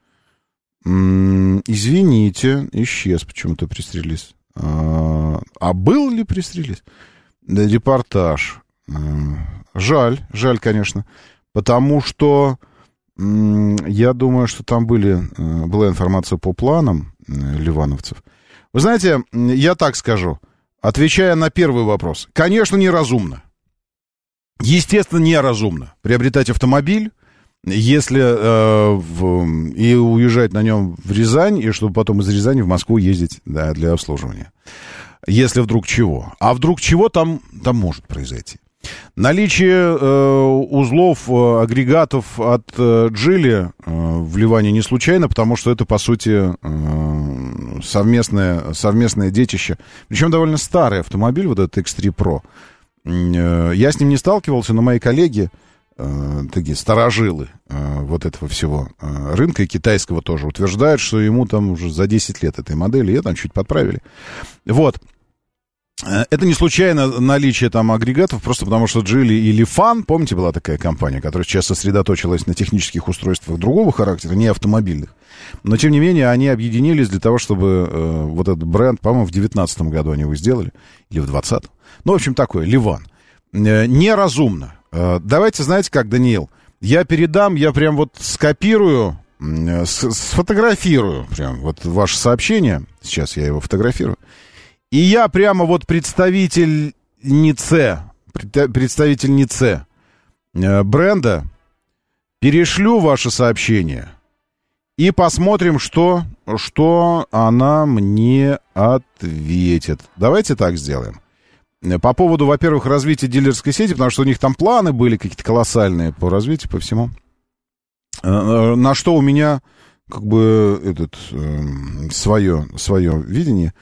Извините, исчез почему-то пресс-релиз. А был ли пресс-релиз? Да, репортаж. Жаль, конечно. Потому что я думаю, что там была информация по планам ливановцев. Вы знаете, я так скажу. Отвечая на первый вопрос, конечно, неразумно. Естественно, неразумно приобретать автомобиль, если и уезжать на нем в Рязань, и чтобы потом из Рязани в Москву ездить, да, для обслуживания. Если вдруг чего. А вдруг чего там может произойти. Наличие узлов, агрегатов от Джили в Ливане не случайно, потому что это, по сути, совместное детище. Причем довольно старый автомобиль, вот этот X3 Pro. Я с ним не сталкивался, но мои коллеги, такие старожилы вот этого всего рынка, и китайского тоже, утверждают, что ему там уже за 10 лет этой модели, и там чуть подправили. Вот. Это не случайно наличие там агрегатов, просто потому что Джили и Лифан, помните, была такая компания, которая сейчас сосредоточилась на технических устройствах другого характера, не автомобильных, но тем не менее они объединились для того, чтобы вот этот бренд, по-моему, в 2019 году они его сделали, или в 2020, ну, в общем, такое, Ливан. Неразумно. Давайте, знаете как, Даниил, я прям вот скопирую, сфотографирую прям вот ваше сообщение, сейчас я его фотографирую. И я прямо вот представительнице бренда перешлю ваше сообщение и посмотрим, что она мне ответит. Давайте так сделаем. По поводу, во-первых, развития дилерской сети, потому что у них там планы были какие-то колоссальные по развитию, по всему. На что у меня как бы свое видение.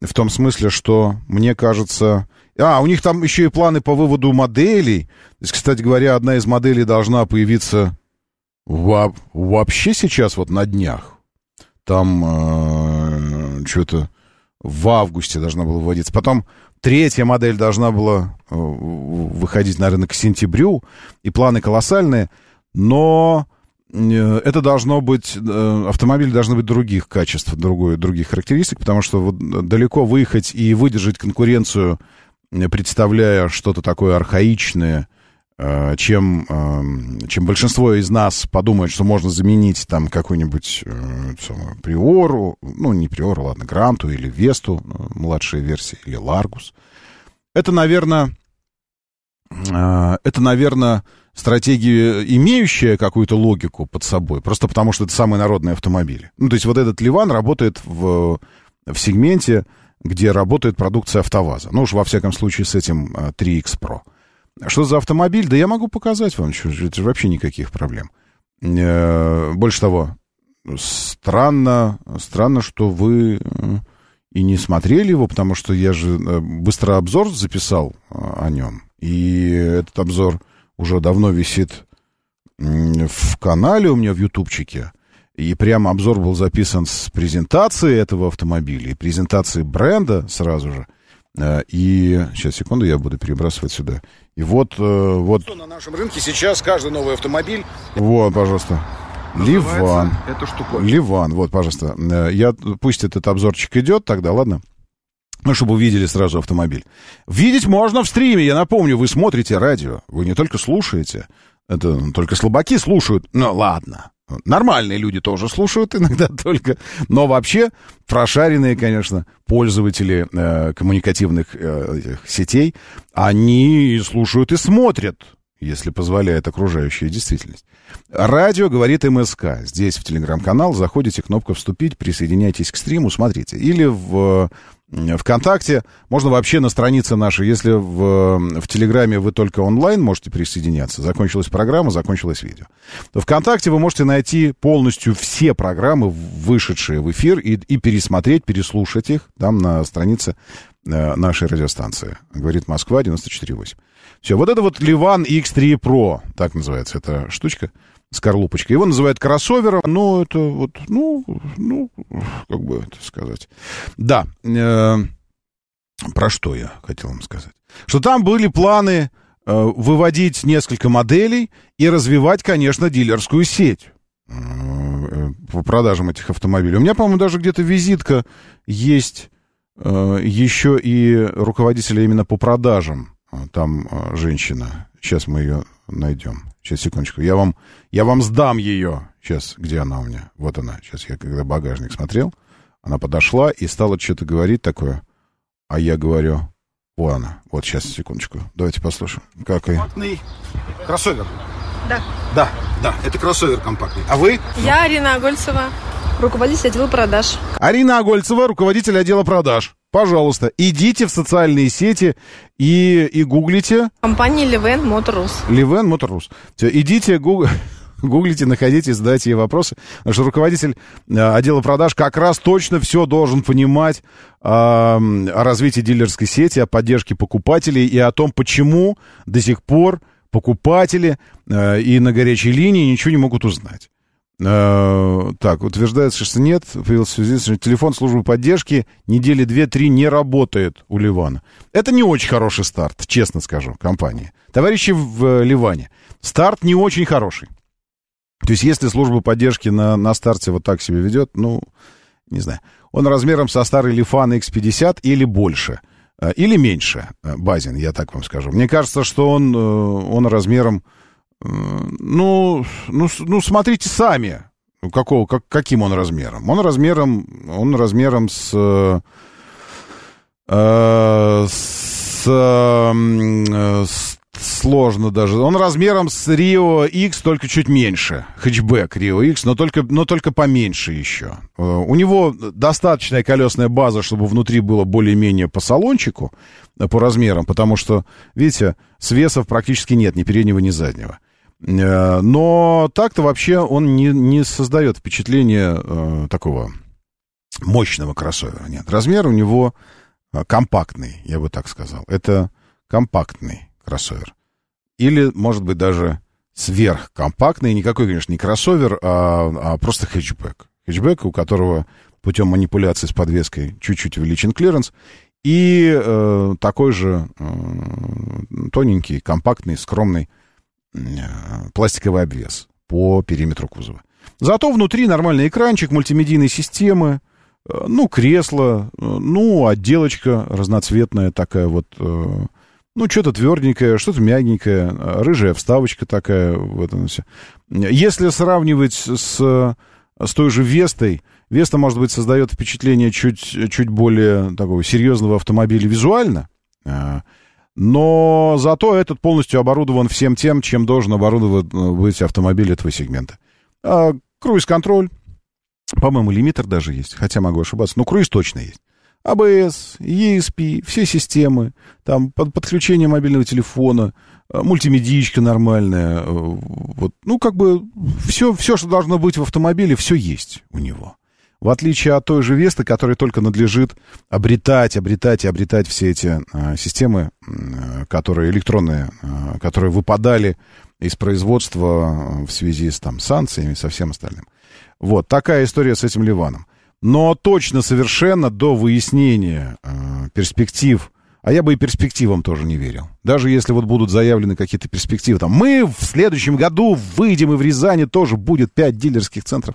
В том смысле, что, мне кажется... у них там еще и планы по выводу моделей. То есть, кстати говоря, одна из моделей должна появиться вообще сейчас, вот на днях. Там что-то в августе должна была выводиться. Потом третья модель должна была выходить, наверное, к сентябрю. И планы колоссальные. Но... это должно быть... Автомобили должны быть других качеств, других характеристик, потому что вот далеко выехать и выдержать конкуренцию, представляя что-то такое архаичное, чем большинство из нас подумает, что можно заменить там какую-нибудь Приору, ну, не Приору, ладно, Гранту или Весту, младшая версия, или Ларгус. Это, наверное, стратегия, имеющая какую-то логику под собой, просто потому что это самые народные автомобили. Ну, то есть вот этот Ливан работает в сегменте, где работает продукция АвтоВАЗа. Ну уж, во всяком случае, с этим 3X Pro. Что за автомобиль? Да я могу показать вам, это вообще никаких проблем. Больше того, странно, что вы... и не смотрели его, потому что я же быстро обзор записал о нем. И этот обзор уже давно висит в канале у меня в ютубчике. И прямо обзор был записан с презентации этого автомобиля, и презентации бренда сразу же. И сейчас, секунду, я буду перебрасывать сюда. И вот... На нашем рынке сейчас каждый новый автомобиль... Вот, пожалуйста. Ливан. Ливан, вот, пожалуйста. Пусть этот обзорчик идет тогда, ладно? Ну, чтобы увидели сразу автомобиль. Видеть можно в стриме, я напомню, вы смотрите радио, вы не только слушаете. Это только слабаки слушают, ну, ладно. Нормальные люди тоже слушают иногда только. Но вообще прошаренные, конечно, пользователи коммуникативных сетей, они слушают и смотрят, если позволяет окружающая действительность. Радио говорит МСК. Здесь в телеграм-канал заходите, кнопка «Вступить», присоединяйтесь к стриму, смотрите. Или в ВКонтакте, можно вообще на странице нашей, если в Телеграме вы только онлайн можете присоединяться, закончилась программа, закончилось видео, то ВКонтакте вы можете найти полностью все программы, вышедшие в эфир, и пересмотреть, переслушать их там на странице нашей радиостанции. Говорит Москва, 94.8. Все, вот это вот Levan X3 Pro, так называется эта штучка. Скорлупочка. Его называют кроссовером, но это вот, ну, как бы это сказать. Да, про что я хотел вам сказать. Что там были планы выводить несколько моделей и развивать, конечно, дилерскую сеть по продажам этих автомобилей. У меня, по-моему, даже где-то визитка есть еще и руководителя именно по продажам. Там женщина. Сейчас мы ее найдем. Сейчас, секундочку. Я вам сдам ее. Сейчас, где она у меня? Вот она. Сейчас я, когда багажник смотрел, она подошла и стала что-то говорить такое. А я говорю, вот она. Вот сейчас, секундочку. Давайте послушаем. Как ее? Компактный кроссовер. Да. Да, да. Это кроссовер компактный. А вы? Я Арина Огольцева, руководитель отдела продаж. Арина Огольцева, руководитель отдела продаж. Пожалуйста, идите в социальные сети и гуглите. Компания Levan Motor.Rus. Levan Motor.Rus. Все, идите, гуглите, находите, задайте ей вопросы. Потому что руководитель отдела продаж как раз точно все должен понимать о развитии дилерской сети, о поддержке покупателей и о том, почему до сих пор покупатели и на горячей линии ничего не могут узнать. Так, утверждается, что нет, появился в связи с телефон службы поддержки недели 2-3 не работает у Левана. Это не очень хороший старт, честно скажу, компании. Товарищи в Леване, старт не очень хороший. То есть, если служба поддержки на старте вот так себя ведет, ну, не знаю. Он размером со старый Лифан X50 или больше, или меньше, базин, я так вам скажу. Мне кажется, что он размером... Ну, смотрите сами, каким он размером. Он размером сложно даже. Он размером с Rio X, только чуть меньше. Хэтчбэк Rio X, но только поменьше еще. У него достаточная колесная база, чтобы внутри было более-менее по салончику, по размерам, потому что, видите, свесов практически нет, ни переднего, ни заднего. Но так-то вообще он не создает впечатления такого мощного кроссовера. Нет, размер у него компактный, я бы так сказал. Это компактный кроссовер. Или, может быть, даже сверхкомпактный. Никакой, конечно, не кроссовер, а просто хэтчбэк. Хэтчбэк, у которого путем манипуляции с подвеской чуть-чуть увеличен клиренс. И такой же тоненький, компактный, скромный пластиковый обвес по периметру кузова. Зато внутри нормальный экранчик, мультимедийные системы, кресло, отделочка разноцветная такая вот, что-то тверденькое, что-то мягенькое, рыжая вставочка такая. Вот оно все. Если сравнивать с той же Вестой, Веста, может быть, создает впечатление чуть более такого серьезного автомобиля визуально, но зато этот полностью оборудован всем тем, чем должен оборудован быть автомобиль этого сегмента. Круиз-контроль, по-моему, лимитер даже есть, хотя могу ошибаться, но круиз точно есть. АБС, ESP, все системы, там подключение мобильного телефона, мультимедиечка нормальная, вот, все, что должно быть в автомобиле, все есть у него. В отличие от той же Весты, которой только надлежит обретать все эти системы, которые электронные, которые выпадали из производства в связи с санкциями и со всем остальным. Вот такая история с этим Леваном. Но точно совершенно до выяснения перспектив, а я бы и перспективам тоже не верил. Даже если вот будут заявлены какие-то перспективы, там мы в следующем году выйдем, и в Рязани тоже будет 5 дилерских центров.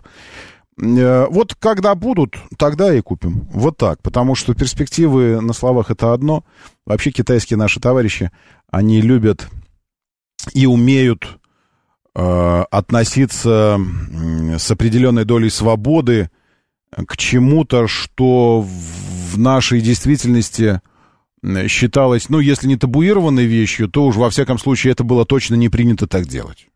Вот когда будут, тогда и купим. Вот так. Потому что перспективы на словах это одно. Вообще китайские наши товарищи, они любят и умеют относиться с определенной долей свободы к чему-то, что в нашей действительности считалось, если не табуированной вещью, то уж во всяком случае это было точно не принято так делать.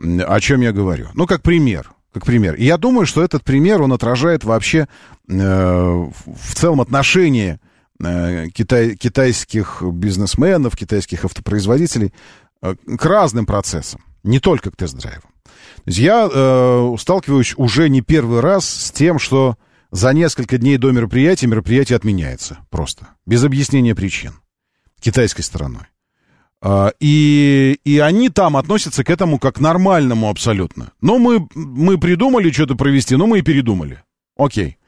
О чем я говорю? Как пример. как пример. И я думаю, что этот пример, он отражает вообще в целом отношение китайских бизнесменов, китайских автопроизводителей к разным процессам, не только к тест-драйвам. То есть я сталкиваюсь уже не первый раз с тем, что за несколько дней до мероприятия мероприятие отменяется просто, без объяснения причин, китайской стороной. И они там относятся к этому как к нормальному абсолютно. Но мы придумали что-то провести, но мы и передумали. Окей.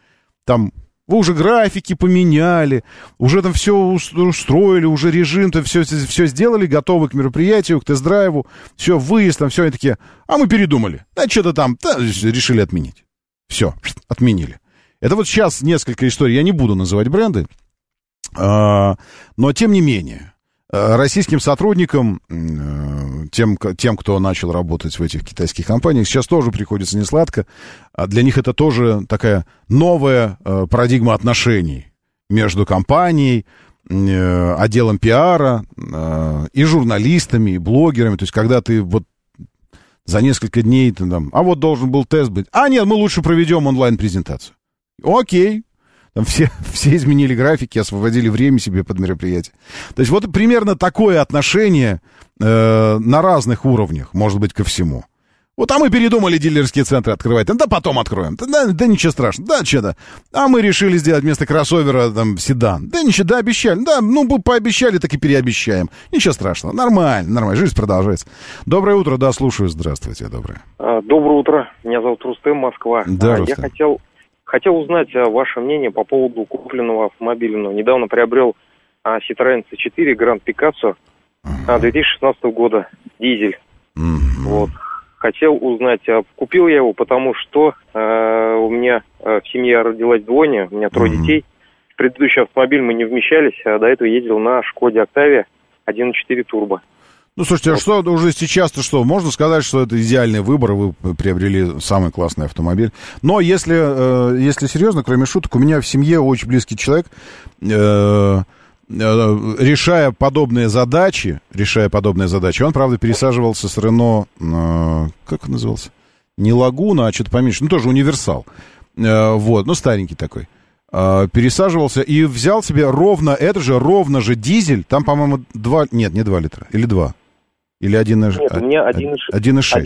Там вы уже графики поменяли, уже там все устроили, уже режим-то все сделали, готовы к мероприятию, к тест-драйву, все, выезд, там все, они такие, а мы передумали. Да, что-то там, да, решили отменить. Все, отменили. Это вот сейчас несколько историй, я не буду называть бренды, но тем не менее... Российским сотрудникам, тем, кто начал работать в этих китайских компаниях, сейчас тоже приходится несладко. Для них это тоже такая новая парадигма отношений между компанией, отделом пиара и журналистами, и блогерами. То есть, когда ты вот за несколько дней, ты там, а вот должен был тест быть. А нет, мы лучше проведем онлайн-презентацию. Окей. Там все изменили графики, освободили время себе под мероприятие. То есть вот примерно такое отношение на разных уровнях, может быть, ко всему. Вот, а мы передумали дилерские центры открывать. Да потом откроем. Да ничего страшного. Да что-то. А мы решили сделать вместо кроссовера там седан. Да ничего, да обещали. Да, ну, мы пообещали, так и переобещаем. Ничего страшного. Нормально. Жизнь продолжается. Доброе утро. Да, слушаю. Здравствуйте. Доброе. Доброе утро. Меня зовут Рустем, Москва. Да, Рустем. Я хотел узнать ваше мнение по поводу купленного автомобиля. Недавно приобрел Citroёn C4 Grand Picasso 2016 года, дизель. Вот. Хотел узнать, купил я его, потому что у меня в семье родилась двойня, у меня трое детей. В предыдущий автомобиль мы не вмещались, а до этого ездил на Шкоде Октавия 1.4 турбо. Ну, слушайте, а что уже сейчас-то что? Можно сказать, что это идеальный выбор, вы приобрели самый классный автомобиль. Но если серьезно, кроме шуток, у меня в семье очень близкий человек, решая подобные задачи, он, правда, пересаживался с Рено, как он назывался? Не Лагуна, а что-то поменьше, ну, тоже универсал. Вот, ну, старенький такой. Пересаживался и взял себе ровно же дизель, там, по-моему, 2, нет, не 2 литра, или 2. Или 1,6. Нет, у меня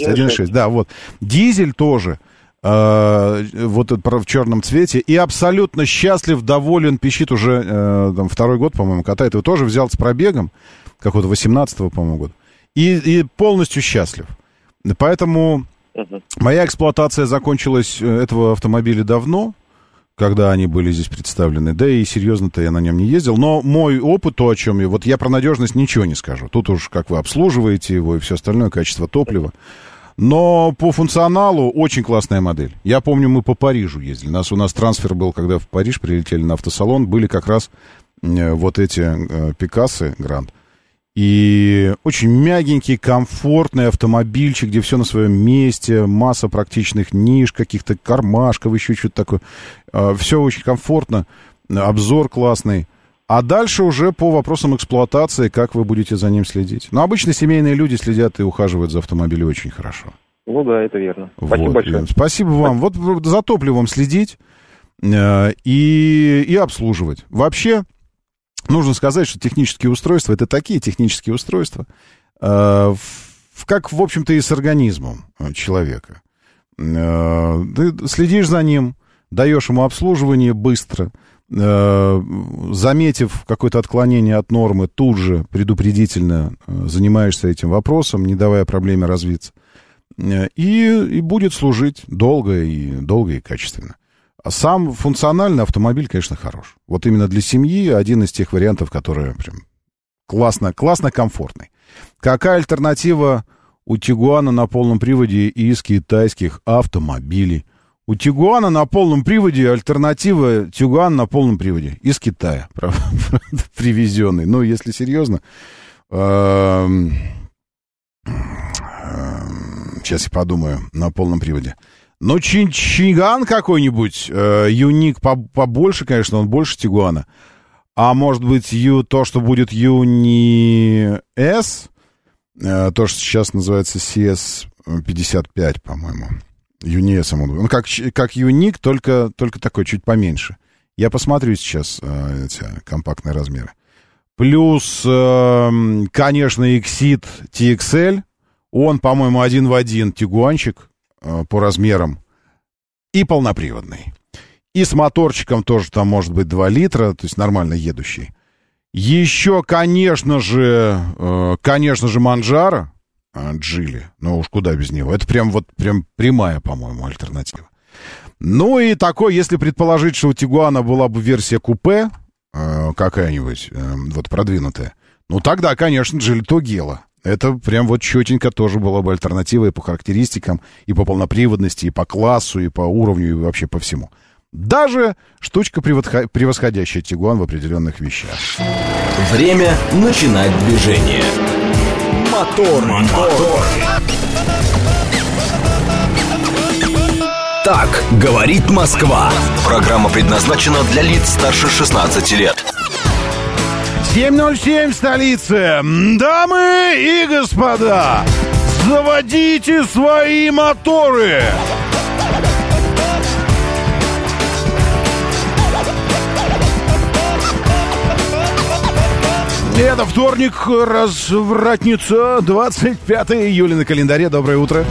1,6, да, вот. Дизель тоже, вот в черном цвете, и абсолютно счастлив, доволен, пищит уже там, второй год, по-моему, катает. Его тоже взял с пробегом, какого-то 18-го, по-моему, года. И полностью счастлив. Поэтому моя эксплуатация закончилась этого автомобиля давно, когда они были здесь представлены. Да и серьезно-то я на нем не ездил. Но мой опыт, то, о чем я... Вот я про надежность ничего не скажу. Тут уж как вы обслуживаете его и все остальное, качество топлива. Но по функционалу очень классная модель. Я помню, мы по Парижу ездили. У нас трансфер был, когда в Париж прилетели на автосалон. Были как раз вот эти Пикассы Гранд. И очень мягенький, комфортный автомобильчик, где все на своем месте, масса практичных ниш, каких-то кармашков, еще что-то такое. Все очень комфортно, обзор классный. А дальше уже по вопросам эксплуатации, как вы будете за ним следить. Но обычно семейные люди следят и ухаживают за автомобилем очень хорошо. Ну да, это верно. Спасибо вот, большое. Спасибо вам. Вот за топливом следить и обслуживать. Вообще... Нужно сказать, что технические устройства — это такие технические устройства, как, в общем-то, и с организмом человека. Ты следишь за ним, даешь ему обслуживание быстро, заметив какое-то отклонение от нормы, тут же предупредительно занимаешься этим вопросом, не давая проблеме развиться, и будет служить долго и качественно. Сам функциональный автомобиль, конечно, хорош. Вот именно для семьи один из тех вариантов, которые прям классно комфортный. Какая альтернатива у Тигуана на полном приводе из китайских автомобилей? У Тигуана на полном приводе альтернатива Тигуан на полном приводе из Китая, правда, привезенный. Ну, если серьезно... Сейчас я подумаю на полном приводе. Но Чинган какой-нибудь, Юник побольше, конечно, он больше Тигуана. А может быть, то, что будет Юни-С, то, что сейчас называется CS-55, по-моему. Юниесом он был. Ну, как Юник, только такой, чуть поменьше. Я посмотрю сейчас эти компактные размеры. Плюс, конечно, Exit TXL. Он, по-моему, один в один тигуанчик по размерам. И полноприводный. И с моторчиком тоже там может быть 2 литра, то есть нормально едущий. Еще, конечно же, Monjaro Джили. Ну уж куда без него. Это прям прямая, по-моему, альтернатива. Ну и такой, если предположить, что у Тигуана была бы версия купе какая-нибудь, вот продвинутая, ну тогда, конечно, Джили Тогела. Это прям вот четенько тоже была бы альтернатива и по характеристикам, и по полноприводности, и по классу, и по уровню, и вообще по всему. Даже штучка, превосходящая Тигуан в определенных вещах. Время начинать движение. Мотор. Так говорит Москва. Программа предназначена для лиц старше 16 лет. 7:07 в столице. Дамы и господа, заводите свои моторы. Это вторник, развратница, 25 июля на календаре. Доброе утро.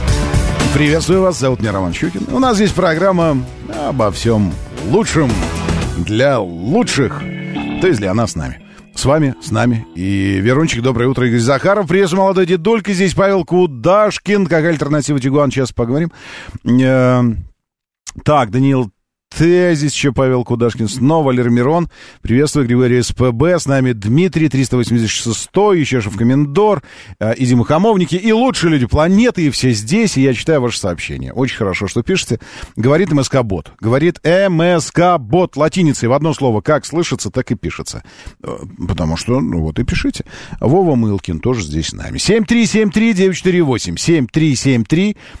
Приветствую вас, зовут меня Роман Щукин. У нас здесь программа обо всем лучшем для лучших, то есть для нас с нами. С вами, с нами. И Верунчик, доброе утро. Игорь Захаров, привет, молодой дедулька. Здесь Павел Кудашкин, как альтернатива Тигуан, сейчас поговорим. Так, Даниил Тезис, еще Павел Кудашкин, снова Лермирон. Приветствую, Григорий СПБ. С нами Дмитрий, 386-й, еще Шефкомендор, и Дима Хамовники, и лучшие люди планеты, и все здесь, и я читаю ваши сообщения. Очень хорошо, что пишете. Говорит МСК-бот. Латиницей. В одно слово, как слышится, так и пишется. Потому что, ну вот и пишите. Вова Мылкин тоже здесь с нами. 7373-948.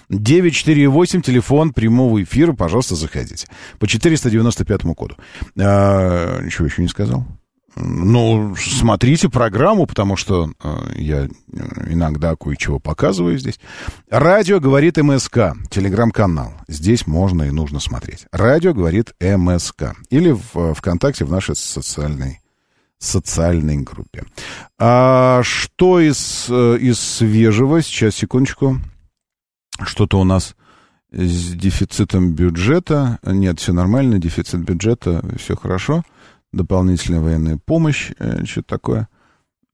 7373-948. Телефон прямого эфира. Пожалуйста, заходите. По 495 коду. Ничего еще не сказал. Ну, смотрите программу, потому что я иногда кое-чего показываю здесь. Радио говорит МСК. Телеграм-канал. Здесь можно и нужно смотреть. Радио говорит МСК. Или в ВКонтакте в нашей социальной группе. А что из свежего? Сейчас, секундочку. Что-то у нас... С дефицитом бюджета. Нет, все нормально, дефицит бюджета, все хорошо. Дополнительная военная помощь, что-то такое.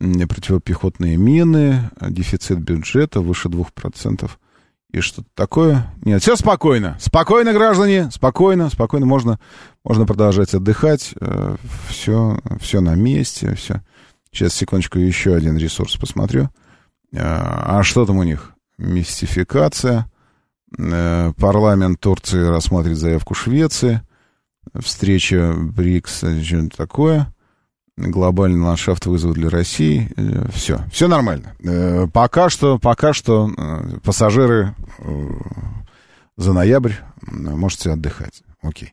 Противопехотные мины, дефицит бюджета выше 2%. И что-то такое. Нет, все спокойно. Спокойно, граждане, спокойно. Можно продолжать отдыхать. Все на месте, все. Сейчас, секундочку, еще один ресурс посмотрю. А что там у них? Мистификация. Парламент Турции рассматривает заявку Швеции. Встреча БРИКС, что-то такое. Глобальный ландшафт, вызов для России. Все нормально. Пока что пассажиры за ноябрь можете отдыхать. Окей.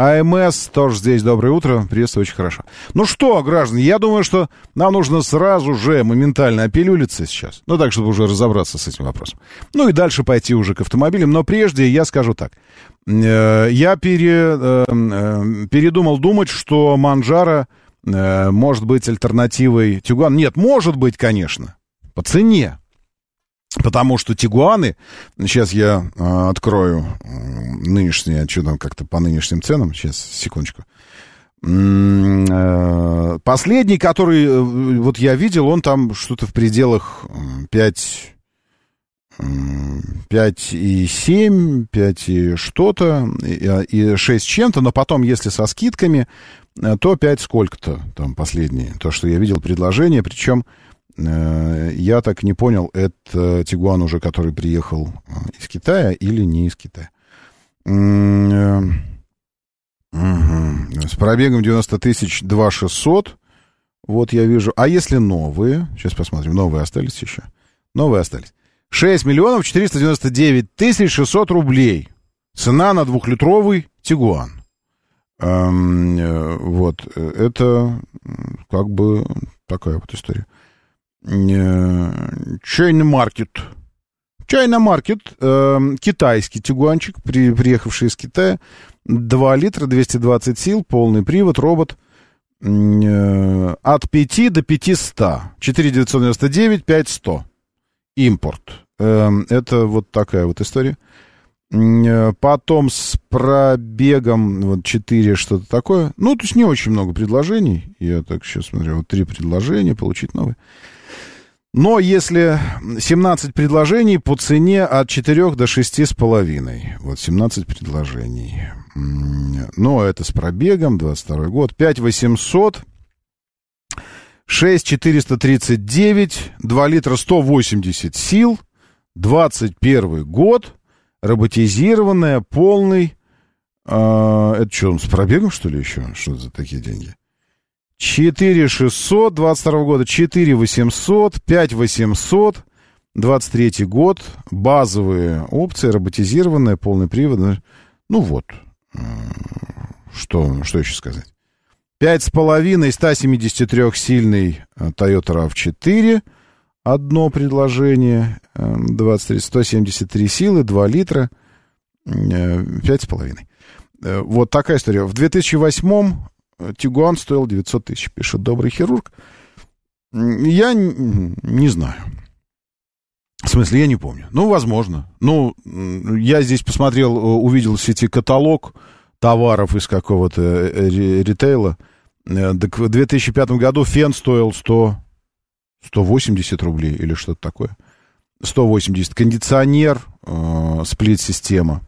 АМС тоже здесь. Доброе утро. Приветствую, очень хорошо. Ну что, граждане, я думаю, что нам нужно сразу же моментально опилюлиться сейчас. Ну так, чтобы уже разобраться с этим вопросом. Ну и дальше пойти уже к автомобилям. Но прежде я скажу так. Я передумал думать, что Monjaro может быть альтернативой Тигуан. Нет, может быть, конечно, по цене. Потому что Тигуаны, сейчас я открою нынешние, что там как-то по нынешним ценам, сейчас, секундочку. Последний, который вот я видел, он там что-то в пределах 5,7, 5 и что-то, и 6 чем-то, но потом, если со скидками, то 5 сколько-то там последние. То, что я видел предложение, причем... Я так не понял, это Тигуан уже, который приехал из Китая или не из Китая. С пробегом 90 тысяч 2600. Вот я вижу. А если новые? Сейчас посмотрим. Новые остались еще? Новые остались. 6 миллионов 499 тысяч 600 рублей. Цена на двухлитровый Тигуан. Вот. Это как бы такая вот история. Chain Market. China Market, китайский тигуанчик, приехавший из Китая, 2 литра, 220 сил, полный привод, робот, от 5 до 500, 4999, 5100, импорт. Это вот такая вот история. Потом с пробегом вот 4, что-то такое. Ну, то есть не очень много предложений. Я так сейчас смотрю, вот 3 предложения, получить новые. Но если 17 предложений по цене от 4 до 6,5. Вот 17 предложений. Но это с пробегом, 22 год. 5800, 6439, 2 литра 180 сил, 21 год. Роботизированная, полный... это что, он с пробегом, что ли, еще? Что за такие деньги? 4600, 22 года, 4800, 5800, 23 год. Базовые опции, роботизированная, полный привод. Ну вот, что еще сказать? 5,5, 173-сильный Toyota RAV4. Одно предложение, 173 силы, 2 литра, 5,5. Вот такая история. В 2008-м Тигуан стоил 900 тысяч, пишет добрый хирург. Я не знаю. В смысле, я не помню. Ну, возможно. Ну, я здесь посмотрел, увидел в сети каталог товаров из какого-то ритейла. Так в 2005 году фен стоил 180 рублей или что-то такое. 180. Кондиционер, сплит-система.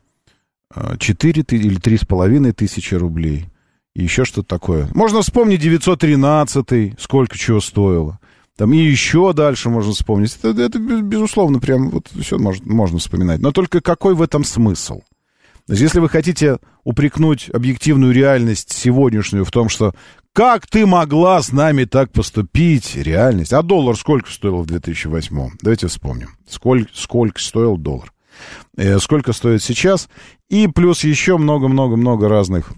4 или 3,5 тысячи рублей. И еще что-то такое. Можно вспомнить 913-й, сколько чего стоило. Там и еще дальше можно вспомнить. Это безусловно, прям вот все можно вспоминать. Но только какой в этом смысл? То есть, если вы хотите упрекнуть объективную реальность сегодняшнюю в том, что как ты могла с нами так поступить, реальность? А доллар сколько стоил в 2008-м? Давайте вспомним, сколько стоил доллар, сколько стоит сейчас, и плюс еще много-много-много разных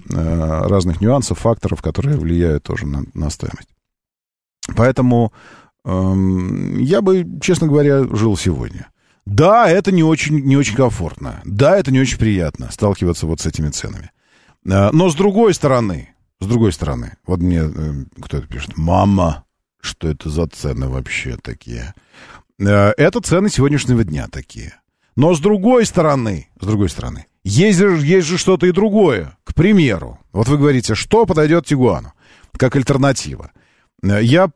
нюансов, факторов, которые влияют тоже на стоимость. Поэтому я бы, честно говоря, жил сегодня. Да, это не очень комфортно. Да, это не очень приятно сталкиваться вот с этими ценами. Но с другой стороны, вот мне кто-то пишет: «Мама, что это за цены вообще такие?» Это цены сегодняшнего дня такие. Но с другой стороны, есть же что-то и другое. К примеру, вот вы говорите, что подойдет Тигуану как альтернатива. Я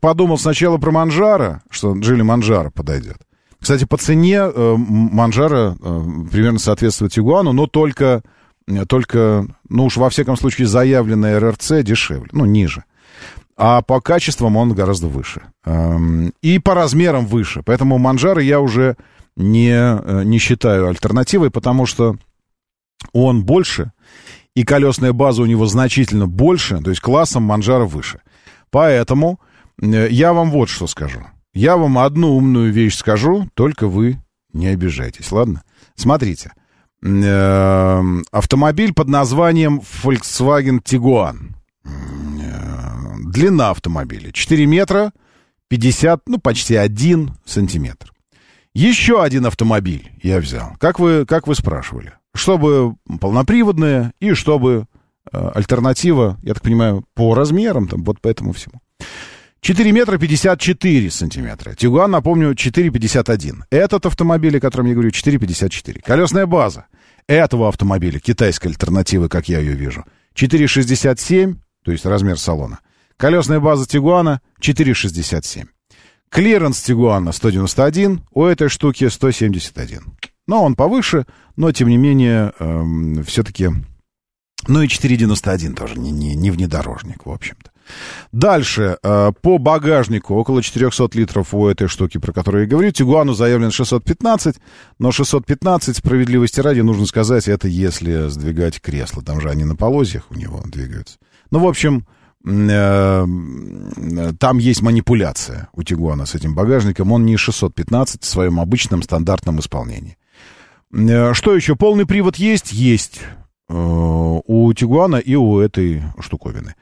подумал сначала про Монжаро, что Джили Монжаро подойдет. Кстати, по цене Монжаро примерно соответствует Тигуану, но только, ну уж во всяком случае, заявленная РРЦ дешевле, ну, ниже. А по качествам он гораздо выше. И по размерам выше. Поэтому Монжаро я уже не считаю альтернативой, потому что он больше, и колесная база у него значительно больше, то есть классом Монжаро выше. Поэтому я вам вот что скажу. Я вам одну умную вещь скажу, только вы не обижайтесь, ладно? Смотрите. Автомобиль под названием Volkswagen Tiguan. Длина автомобиля 4 метра 50, ну, почти 1 сантиметр. Еще один автомобиль я взял. Как вы спрашивали? Чтобы полноприводная и чтобы альтернатива, я так понимаю, по размерам, там, вот по этому всему. 4 метра 54 сантиметра. Тигуан, напомню, 4,51. Этот автомобиль, о котором я говорю, 4,54. Колесная база этого автомобиля, китайской альтернативы, как я ее вижу, 4,67, то есть размер салона. Колесная база Тигуана 4,67. Клиренс Тигуана 191, у этой штуки 171. Но он повыше, но, тем не менее, все-таки... Ну и 4,91 тоже, не внедорожник, в общем-то. Дальше, по багажнику, около 400 литров у этой штуки, про которую я говорю. Тигуану заявлен 615, но 615, справедливости ради, нужно сказать, это если сдвигать кресло. Там же они на полозьях у него двигаются. Ну, в общем, там есть манипуляция у Тигуана с этим багажником. Он не 615 в своем обычном стандартном исполнении. Что еще? Полный привод есть? Есть. У Тигуана и у этой штуковины.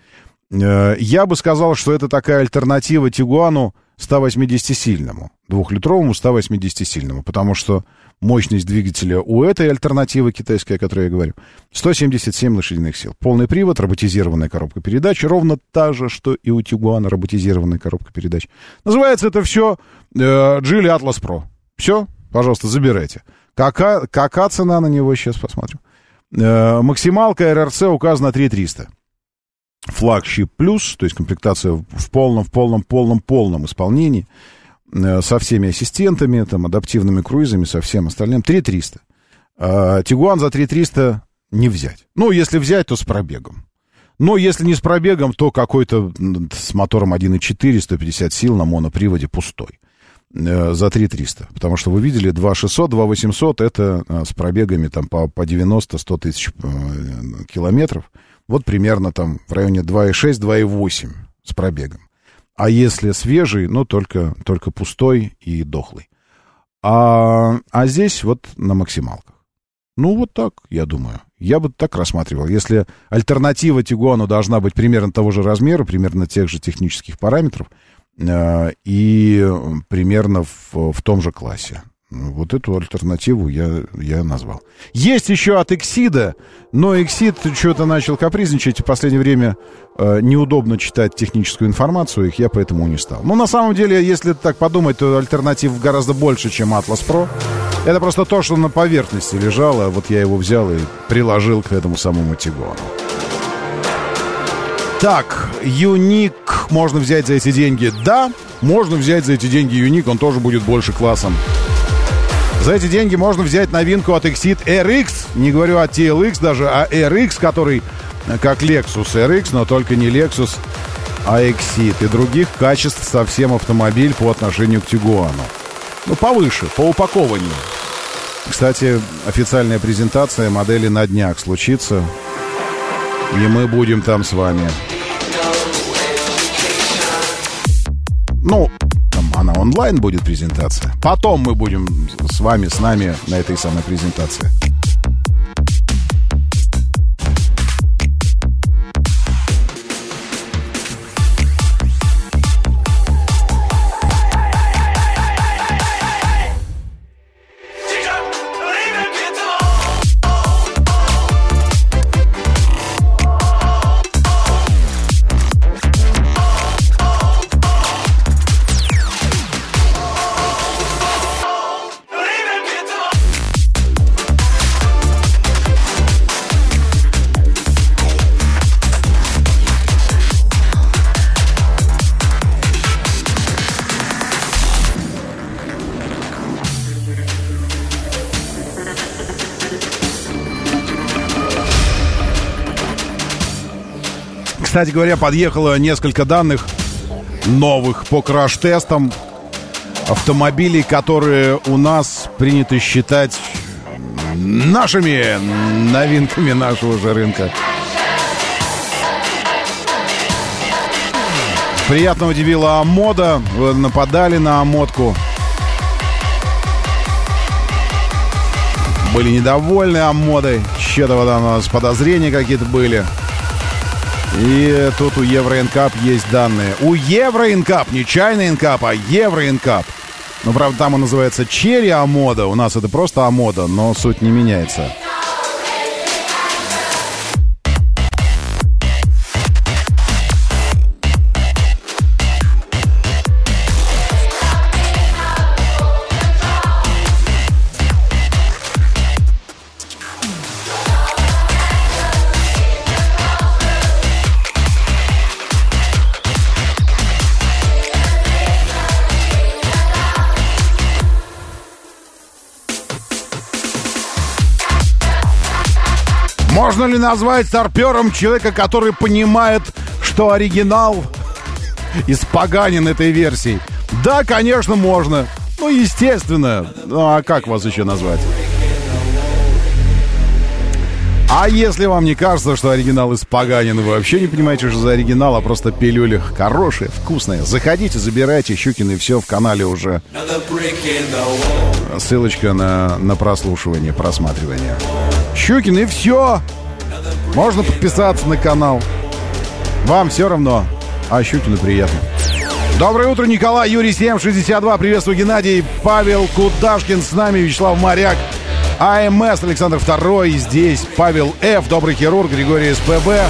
Я бы сказал, что это такая альтернатива Тигуану 180-сильному, двухлитровому 180-сильному, потому что мощность двигателя у этой альтернативы китайской, о которой я говорю, 177 лошадиных сил. Полный привод, роботизированная коробка передач, ровно та же, что и у Тигуана, роботизированная коробка передач. Называется это все Geely Atlas Pro. Все, пожалуйста, забирайте. Какая цена на него, сейчас посмотрим. Максималка РРЦ указана 3300. Флагшип плюс, то есть комплектация в полном исполнении, со всеми ассистентами, там, адаптивными круизами, со всем остальным. 3300. Тигуан за 3300 не взять. Ну, если взять, то с пробегом. Но если не с пробегом, то какой-то с мотором 1.4, 150 сил на моноприводе пустой. За 3300. Потому что вы видели, 2600, 2800 это с пробегами там, по 90-100 тысяч километров. Вот примерно там в районе 2,6, 2,8 с пробегом. А если свежий, ну, только пустой и дохлый. А здесь вот на максималках. Ну, вот так, я думаю. Я бы так рассматривал. Если альтернатива Тигуану должна быть примерно того же размера, примерно тех же технических параметров, и примерно в том же классе. Вот эту альтернативу я назвал. Есть еще от Эксида, но Эксид что-то начал капризничать. В последнее время неудобно читать техническую информацию их, я поэтому не стал. Но на самом деле, если так подумать, то альтернатив гораздо больше, чем Atlas Pro. Это просто то, что на поверхности лежало. Вот я его взял и приложил к этому самому Тигуану. Так, Юник можно взять за эти деньги. Да, можно взять за эти деньги Юник, он тоже будет больше классом. За эти деньги можно взять новинку от Exit RX. Не говорю о TLX даже, а RX, который как Lexus RX, но только не Lexus, а Exit. И других качеств совсем автомобиль по отношению к Тигуану. Ну, повыше, по упакованию. Кстати, официальная презентация модели на днях случится. И мы будем там с вами. Ну... Она онлайн будет презентация. Потом мы будем с нами на этой самой презентации. Кстати говоря, подъехало несколько данных новых по краш-тестам автомобилей, которые у нас принято считать нашими новинками нашего же рынка. Приятно удивила Амода, нападали на Амодку. Были недовольны Амодой, что-то вот у нас подозрения какие-то были. И тут у Евро-NCAP есть данные. У Евро-NCAP, не чайный NCAP, а Евро-NCAP. Ну, правда, там он называется Chery Amoda. У нас это просто Amoda, но суть не меняется. Можно ли назвать старпёром человека, который понимает, что оригинал испоганен этой версией? Да, конечно, можно. Ну, естественно. А как вас еще назвать? А если вам не кажется, что оригинал испоганен, вы вообще не понимаете, что за оригинал, а просто пилюля хорошая, вкусная. Заходите, забирайте, Щукин, и все, в канале уже. Ссылочка на прослушивание, просматривание. Щукин, и все. Можно подписаться на канал. Вам все равно, а Щукину приятно. Доброе утро, Николай, Юрий, 762. Приветствую, Геннадий, Павел Кудашкин с нами, Вячеслав Моряк, АМС, Александр II здесь, Павел Ф, добрый хирург, Григорий СПБ.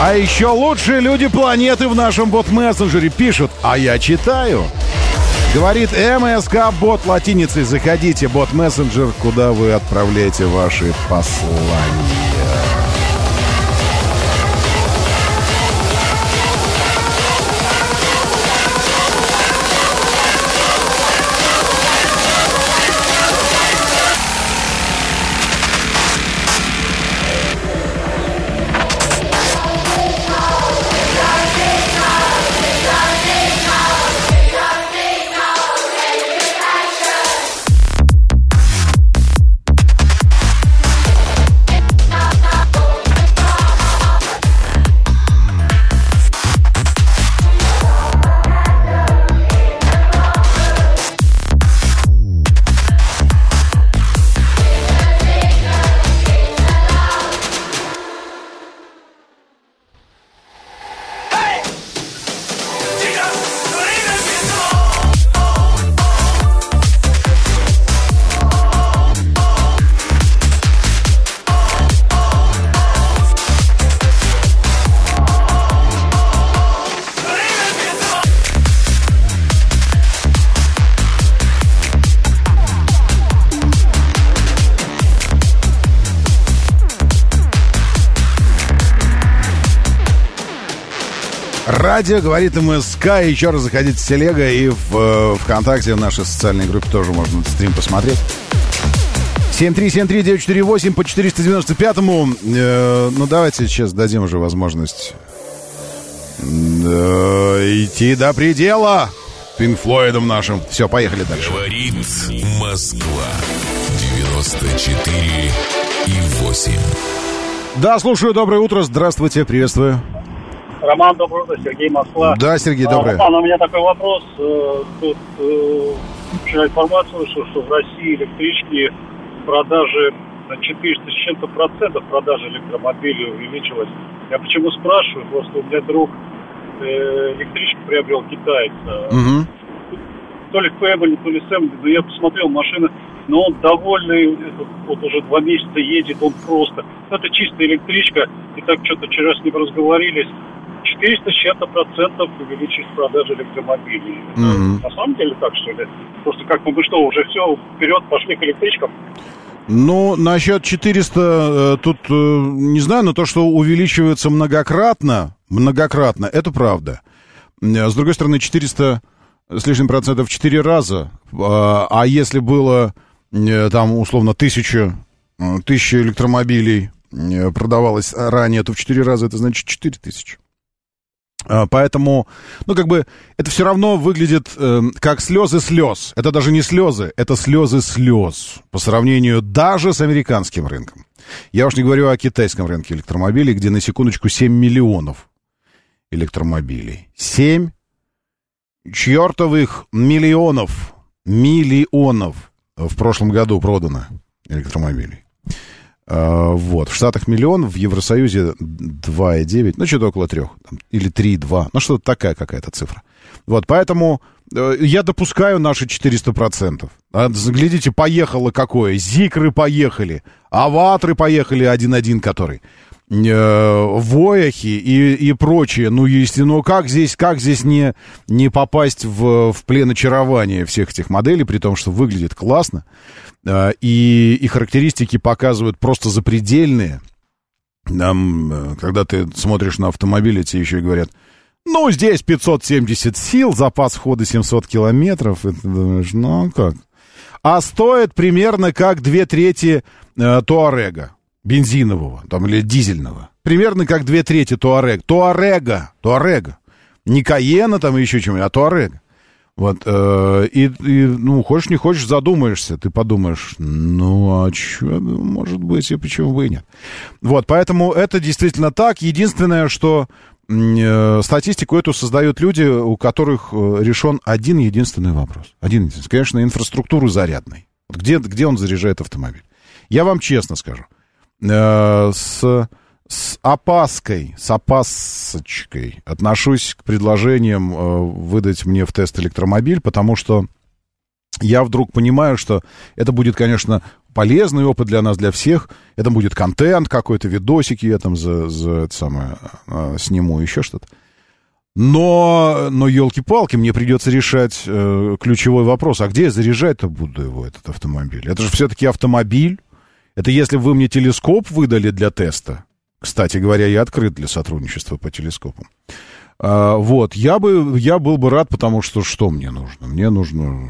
А еще лучшие люди планеты в нашем бот-мессенджере пишут, а я читаю. Говорит МСК бот латиницей. Заходите, бот-мессенджер, куда вы отправляете ваши послания. Радио, говорит МСК, и еще раз заходите в Телега и в ВКонтакте, в нашей социальной группе тоже можно стрим посмотреть. 7373948 по 495-му. Ну, давайте сейчас дадим уже возможность идти до предела Пинк Флойдом нашим. Все, поехали дальше. Говорит Москва, 94,8. Да, слушаю, доброе утро, здравствуйте, приветствую. Роман, доброе утро, Сергей, Москва. Да, Сергей, доброе. Роман, у меня такой вопрос. Тут вчера информацию вышла, что в России электрички продажи на 400 с чем-то процентов продажи электромобилей увеличилась. Я почему спрашиваю? Просто у меня друг электричку приобрел китайца. Угу. То ли Фэмили, то ли Сэм, но я посмотрел машину, но он довольный, вот уже 2 месяца едет, он просто. Это чистая электричка, и так что-то вчера с ним разговорились. 400 с чем-то процентов увеличить продажи электромобилей. Mm-hmm. На самом деле так, что ли? Просто как мы что, уже все, вперед пошли к электричкам? Ну, насчет 400 тут не знаю, но то, что увеличивается многократно, это правда. С другой стороны, 400 с лишним процентов 4 раза. А если было, там, условно, 1000 электромобилей продавалось ранее, то в 4 раза это значит 4000. Поэтому, ну, как бы, это все равно выглядит как слезы слез. Это даже не слезы, это слезы слез по сравнению даже с американским рынком. Я уж не говорю о китайском рынке электромобилей, где на секундочку 7 миллионов электромобилей. 7 чертовых миллионов в прошлом году продано электромобилей. Вот, в Штатах миллион, в Евросоюзе 2,9, ну, что-то около 3, или 3,2, ну, что-то такая какая-то цифра. Вот, поэтому я допускаю наши 400%. Глядите, поехало какое, Зикры поехали, Аватры поехали 1.1, который, Вояхи и прочее, ну, естественно, как здесь не попасть в плен очарования всех этих моделей, при том, что выглядит классно. И характеристики показывают просто запредельные. Там, когда ты смотришь на автомобили, тебе еще и говорят, ну, здесь 570 сил, запас хода 700 километров. И ты думаешь, ну, как? А стоит примерно как 2/3 Туарега, бензинового там, или дизельного. Примерно как 2/3 Туарега. Не Каена там и еще чем-нибудь, а Туарега. Вот, ну, хочешь, не хочешь, задумаешься, ты подумаешь, ну, а что, может быть, и почему бы и нет. Вот, поэтому это действительно так. Единственное, что статистику эту создают люди, у которых решен один единственный вопрос. Конечно, инфраструктуру зарядной. Где он заряжает автомобиль? Я вам честно скажу, с С опаской, с опасочкой отношусь к предложениям выдать мне в тест электромобиль, потому что я вдруг понимаю, что это будет, конечно, полезный опыт для нас, для всех. Это будет контент какой-то, видосики я там сниму, еще что-то. Но елки-палки, мне придется решать ключевой вопрос. А где я заряжать-то буду его, этот автомобиль? Это же все-таки автомобиль. Это если вы мне телескоп выдали для теста. Кстати говоря, я открыт для сотрудничества по телескопам. Вот, я был бы рад, потому что мне нужно? Мне нужно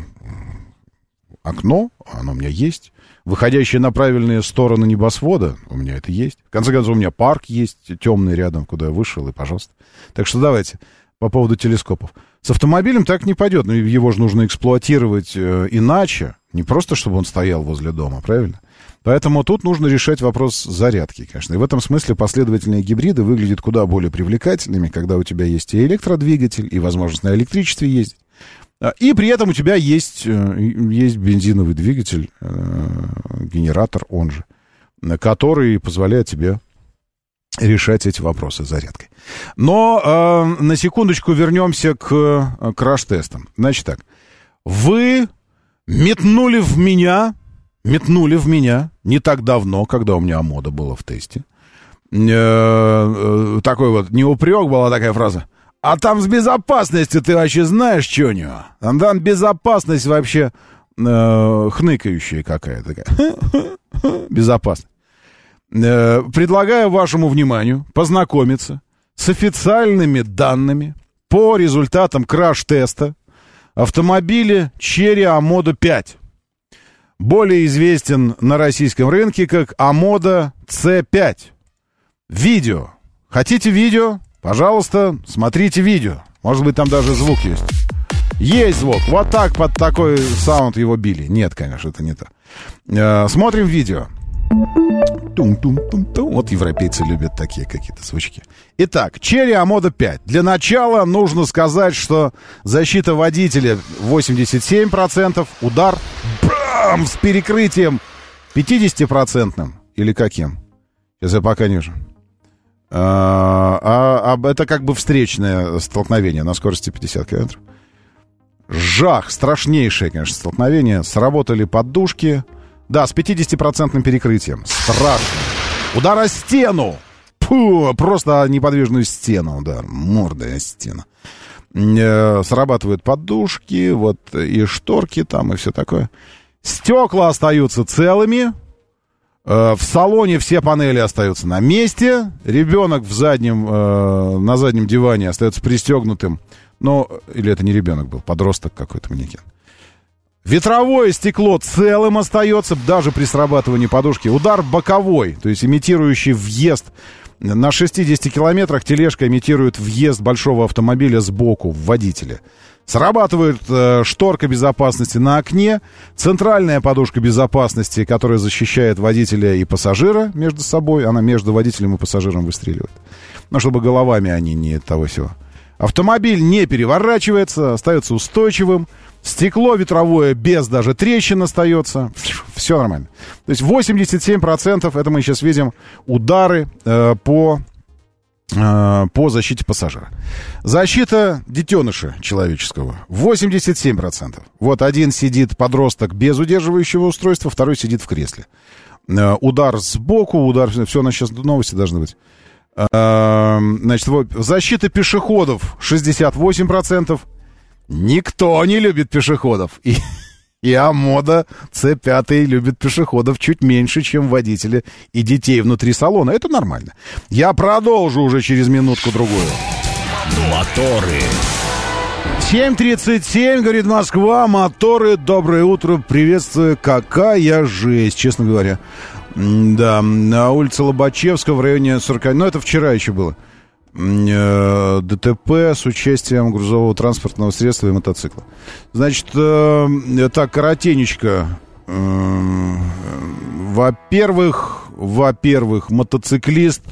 окно, оно у меня есть. Выходящие на правильные стороны небосвода, у меня это есть. В конце концов, у меня парк есть темный рядом, куда я вышел, и пожалуйста. Так что давайте по поводу телескопов. С автомобилем так не пойдет, но его же нужно эксплуатировать иначе. Не просто, чтобы он стоял возле дома, правильно? Поэтому тут нужно решать вопрос зарядки, конечно. И в этом смысле последовательные гибриды выглядят куда более привлекательными, когда у тебя есть и электродвигатель, и возможность на электричестве ездить. И при этом у тебя есть бензиновый двигатель, генератор, он же, который позволяет тебе решать эти вопросы с зарядкой. Но на секундочку вернемся к краш-тестам. Значит так, вы метнули в меня не так давно, когда у меня Амода была в тесте. Такой вот не упрек, была такая фраза. А там с безопасностью ты вообще знаешь, что у него? Там безопасность вообще хныкающая какая-то. Безопасность. Предлагаю вашему вниманию познакомиться с официальными данными по результатам краш-теста автомобиля Chery Amoda-5. Более известен на российском рынке как Amoda C5. Видео. Хотите видео? Пожалуйста, смотрите видео. Может быть, там даже звук есть. Есть звук. Вот так, под такой саунд его били. Нет, конечно, это не то. Смотрим видео. Тум-тум-тум-тум. Вот европейцы любят такие какие-то звучки. Итак, Chery Amoda-5. Для начала нужно сказать, что защита водителя 87%. Удар бам! С перекрытием 50%. Или каким? Сейчас я пока не вижу. Это как бы встречное столкновение на скорости 50 километров. Жах! Страшнейшее, конечно, столкновение. Сработали поддушки. Да, с 50% перекрытием. Страшно. Удар о стену. Фу, просто неподвижную стену удар. Мордая стена. Срабатывают поддушки, вот и шторки там, и все такое. Стекла остаются целыми. В салоне все панели остаются на месте. Ребенок на заднем диване остается пристегнутым. Ну, или это не ребенок был, подросток какой-то, манекен. Ветровое стекло целым остается, даже при срабатывании подушки. Удар боковой, то есть имитирующий въезд. На 60 километрах тележка имитирует въезд большого автомобиля сбоку в водителя. Срабатывает шторка безопасности на окне, центральная подушка безопасности, которая защищает водителя и пассажира между собой. Она между водителем и пассажиром выстреливает. Но чтобы головами они не того всего. Автомобиль не переворачивается, остается устойчивым. Стекло ветровое без даже трещин остается. Все нормально. То есть 87%, это мы сейчас видим, удары по защите пассажира. Защита детеныша человеческого. 87%. Вот один сидит подросток без удерживающего устройства, второй сидит в кресле. Удар сбоку, удар... Все, у нас сейчас новости должны быть. Значит, защита пешеходов 68%. Никто не любит пешеходов. И Amoda C5 любит пешеходов чуть меньше, чем водители и детей внутри салона. Это нормально. Я продолжу уже через минутку-другую. Моторы. 7:37, говорит Москва. Моторы, доброе утро, приветствую. Какая жесть, честно говоря. Да, на улице Лобачевского в районе 40... Ну, это вчера еще было. ДТП с участием грузового транспортного средства и мотоцикла. Значит, так, коротенечко. Во-первых, мотоциклист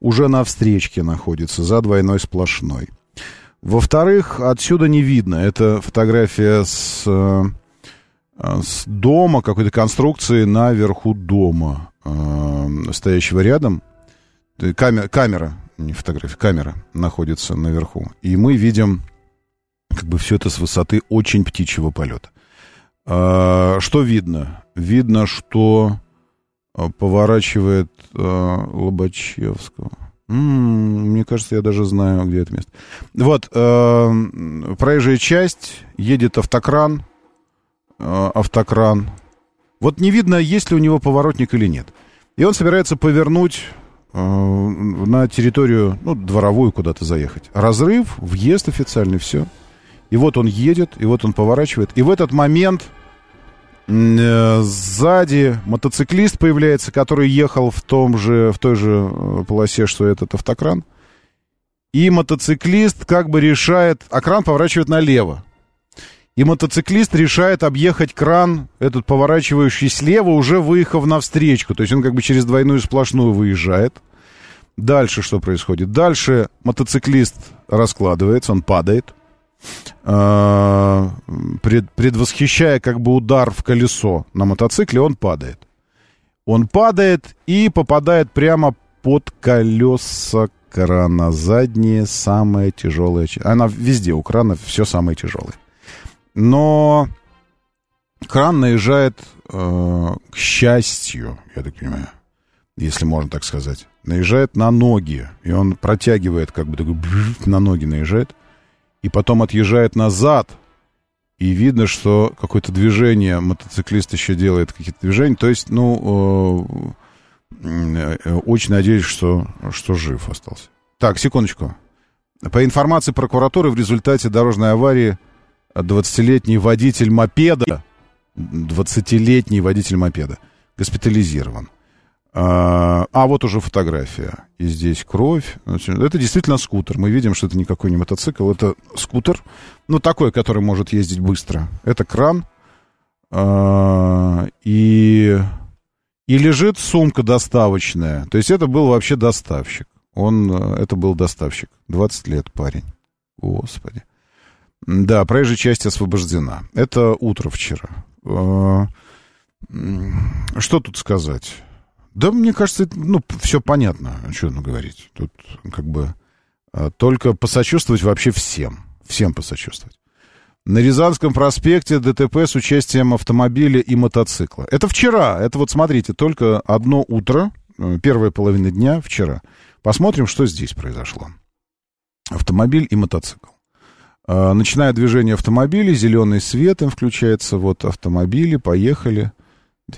уже на встречке находится за двойной сплошной. Во-вторых, отсюда не видно. Это фотография с дома, какой-то конструкции наверху дома, стоящего рядом. Камера, не фотография, камера находится наверху. И мы видим как бы все это с высоты очень птичьего полета. Что видно? Видно, что поворачивает Лобачевского. Мне кажется, я даже знаю, где это место. Вот, проезжая часть, едет автокран. Автокран. Вот не видно, есть ли у него поворотник или нет. И он собирается повернуть на территорию, ну, дворовую куда-то заехать. Разрыв, въезд официальный, все. И вот он едет, и вот он поворачивает. И в этот момент сзади мотоциклист появляется, который ехал в той же полосе, что этот автокран. И мотоциклист как бы решает... А кран поворачивает налево. И мотоциклист решает объехать кран, этот поворачивающий слева, уже выехав навстречу. То есть он как бы через двойную сплошную выезжает. Дальше что происходит? Дальше мотоциклист раскладывается, он падает, предвосхищая как бы удар в колесо на мотоцикле, он падает. Он падает и попадает прямо под колеса крана. Задние самые тяжелые. Она везде у крана все самое тяжелое. Но кран наезжает, к счастью, я так понимаю, если можно так сказать, наезжает на ноги. И он протягивает, как бы такой, на ноги наезжает. И потом отъезжает назад. И видно, что какое-то движение, мотоциклист еще делает какие-то движения. То есть, ну, очень надеюсь, что жив остался. Так, секундочку. По информации прокуратуры, в результате дорожной аварии 20-летний водитель мопеда госпитализирован. А вот уже фотография. И здесь кровь. Это действительно скутер. Мы видим, что это никакой не мотоцикл. Это скутер. Ну, такой, который может ездить быстро. Это кран. И лежит сумка доставочная. То есть это был вообще доставщик. Это был доставщик. 20 лет парень. Господи. Да, проезжая часть освобождена. Это утро вчера. Что тут сказать? Да, мне кажется, ну, все понятно, о чем говорить. Тут как бы только посочувствовать вообще всем. Всем посочувствовать. На Рязанском проспекте ДТП с участием автомобиля и мотоцикла. Это вчера. Это вот, смотрите, только одно утро, первая половина дня вчера. Посмотрим, что здесь произошло. Автомобиль и мотоцикл. Начинает движение автомобиля, зеленый свет им включается, вот автомобили, поехали,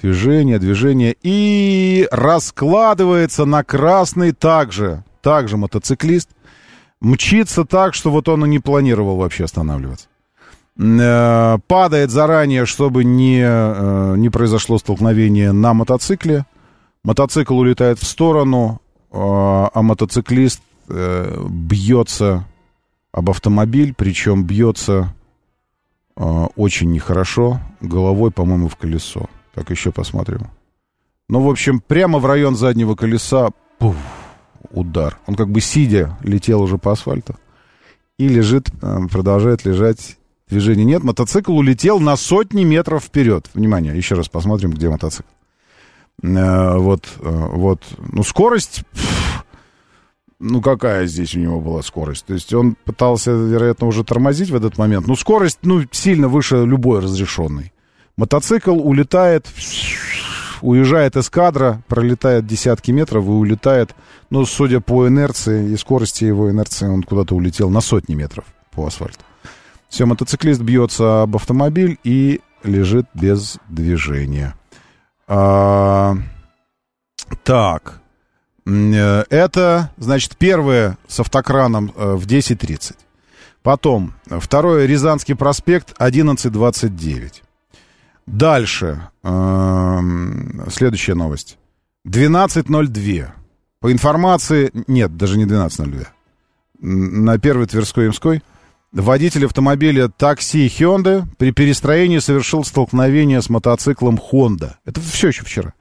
движение, и раскладывается на красный также мотоциклист, мчится так, что вот он и не планировал вообще останавливаться. Падает заранее, чтобы не произошло столкновение на мотоцикле, мотоцикл улетает в сторону, а мотоциклист бьется об автомобиль, причем бьется очень нехорошо, головой, по-моему, в колесо. Так, еще посмотрим. Ну, в общем, прямо в район заднего колеса удар. Он как бы сидя летел уже по асфальту и лежит, продолжает лежать. Движения нет, мотоцикл улетел на сотни метров вперед. Внимание, еще раз посмотрим, где мотоцикл. Вот. Ну, скорость... Ну, какая здесь у него была скорость? То есть он пытался, вероятно, уже тормозить в этот момент. Но скорость, сильно выше любой разрешенной. Мотоцикл улетает, уезжает из кадра, пролетает десятки метров и улетает. Но, судя по инерции и скорости его инерции, он куда-то улетел на сотни метров по асфальту. Все, мотоциклист бьется об автомобиль и лежит без движения. Так... Это, значит, первое с автокраном в 10:30. Потом второе Рязанский проспект 11:29. Дальше следующая новость. 12:02. По информации... Нет, даже не 12:02. На первой Тверской и Ямской водитель автомобиля такси Hyundai при перестроении совершил столкновение с мотоциклом Honda. Это все еще вчера.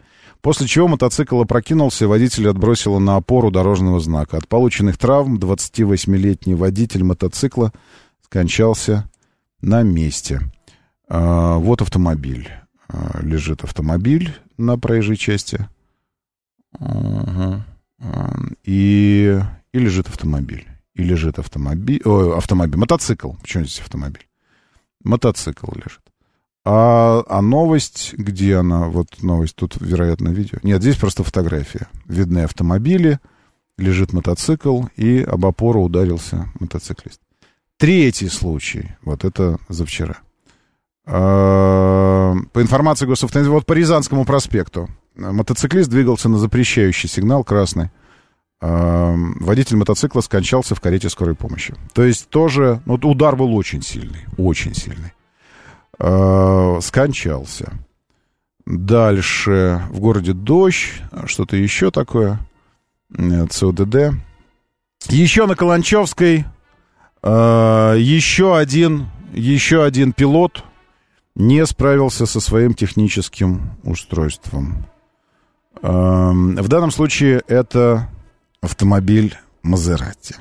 После чего мотоцикл опрокинулся, и водителя отбросило на опору дорожного знака. От полученных травм 28-летний водитель мотоцикла скончался на месте. Вот автомобиль. Лежит автомобиль на проезжей части. и лежит автомобиль. И лежит автомобиль, мотоцикл. Почему здесь автомобиль? Мотоцикл лежит. А новость, где она? Вот новость, тут, вероятно, видео. Нет, здесь просто фотография. Видны автомобили, лежит мотоцикл, и об опору ударился мотоциклист. Третий случай. Вот это завчера. По информации Госавтоинспекции, вот по Рязанскому проспекту. Мотоциклист двигался на запрещающий сигнал красный. Водитель мотоцикла скончался в карете скорой помощи. То есть тоже... Ну, удар был очень сильный. Очень сильный. Скончался. Дальше. В городе дождь. Что-то еще такое. ЦОДД. Еще на Каланчевской... Еще один пилот не справился со своим техническим устройством. В данном случае это автомобиль Мазерати.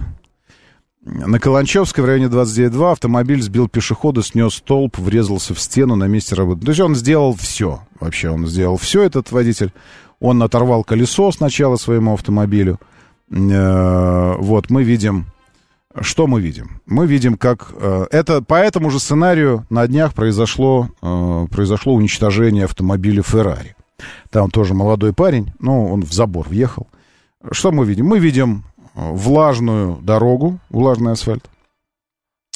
На Каланчевской в районе 29-2 автомобиль сбил пешехода, снес столб, врезался в стену на месте работы. То есть он сделал все. Вообще он сделал все, этот водитель. Он оторвал колесо сначала своему автомобилю. Вот мы видим... Что мы видим? Мы видим, как... Это по этому же сценарию на днях произошло уничтожение автомобиля Феррари. Там тоже молодой парень, но он в забор въехал. Что мы видим? Мы видим влажную дорогу, влажный асфальт.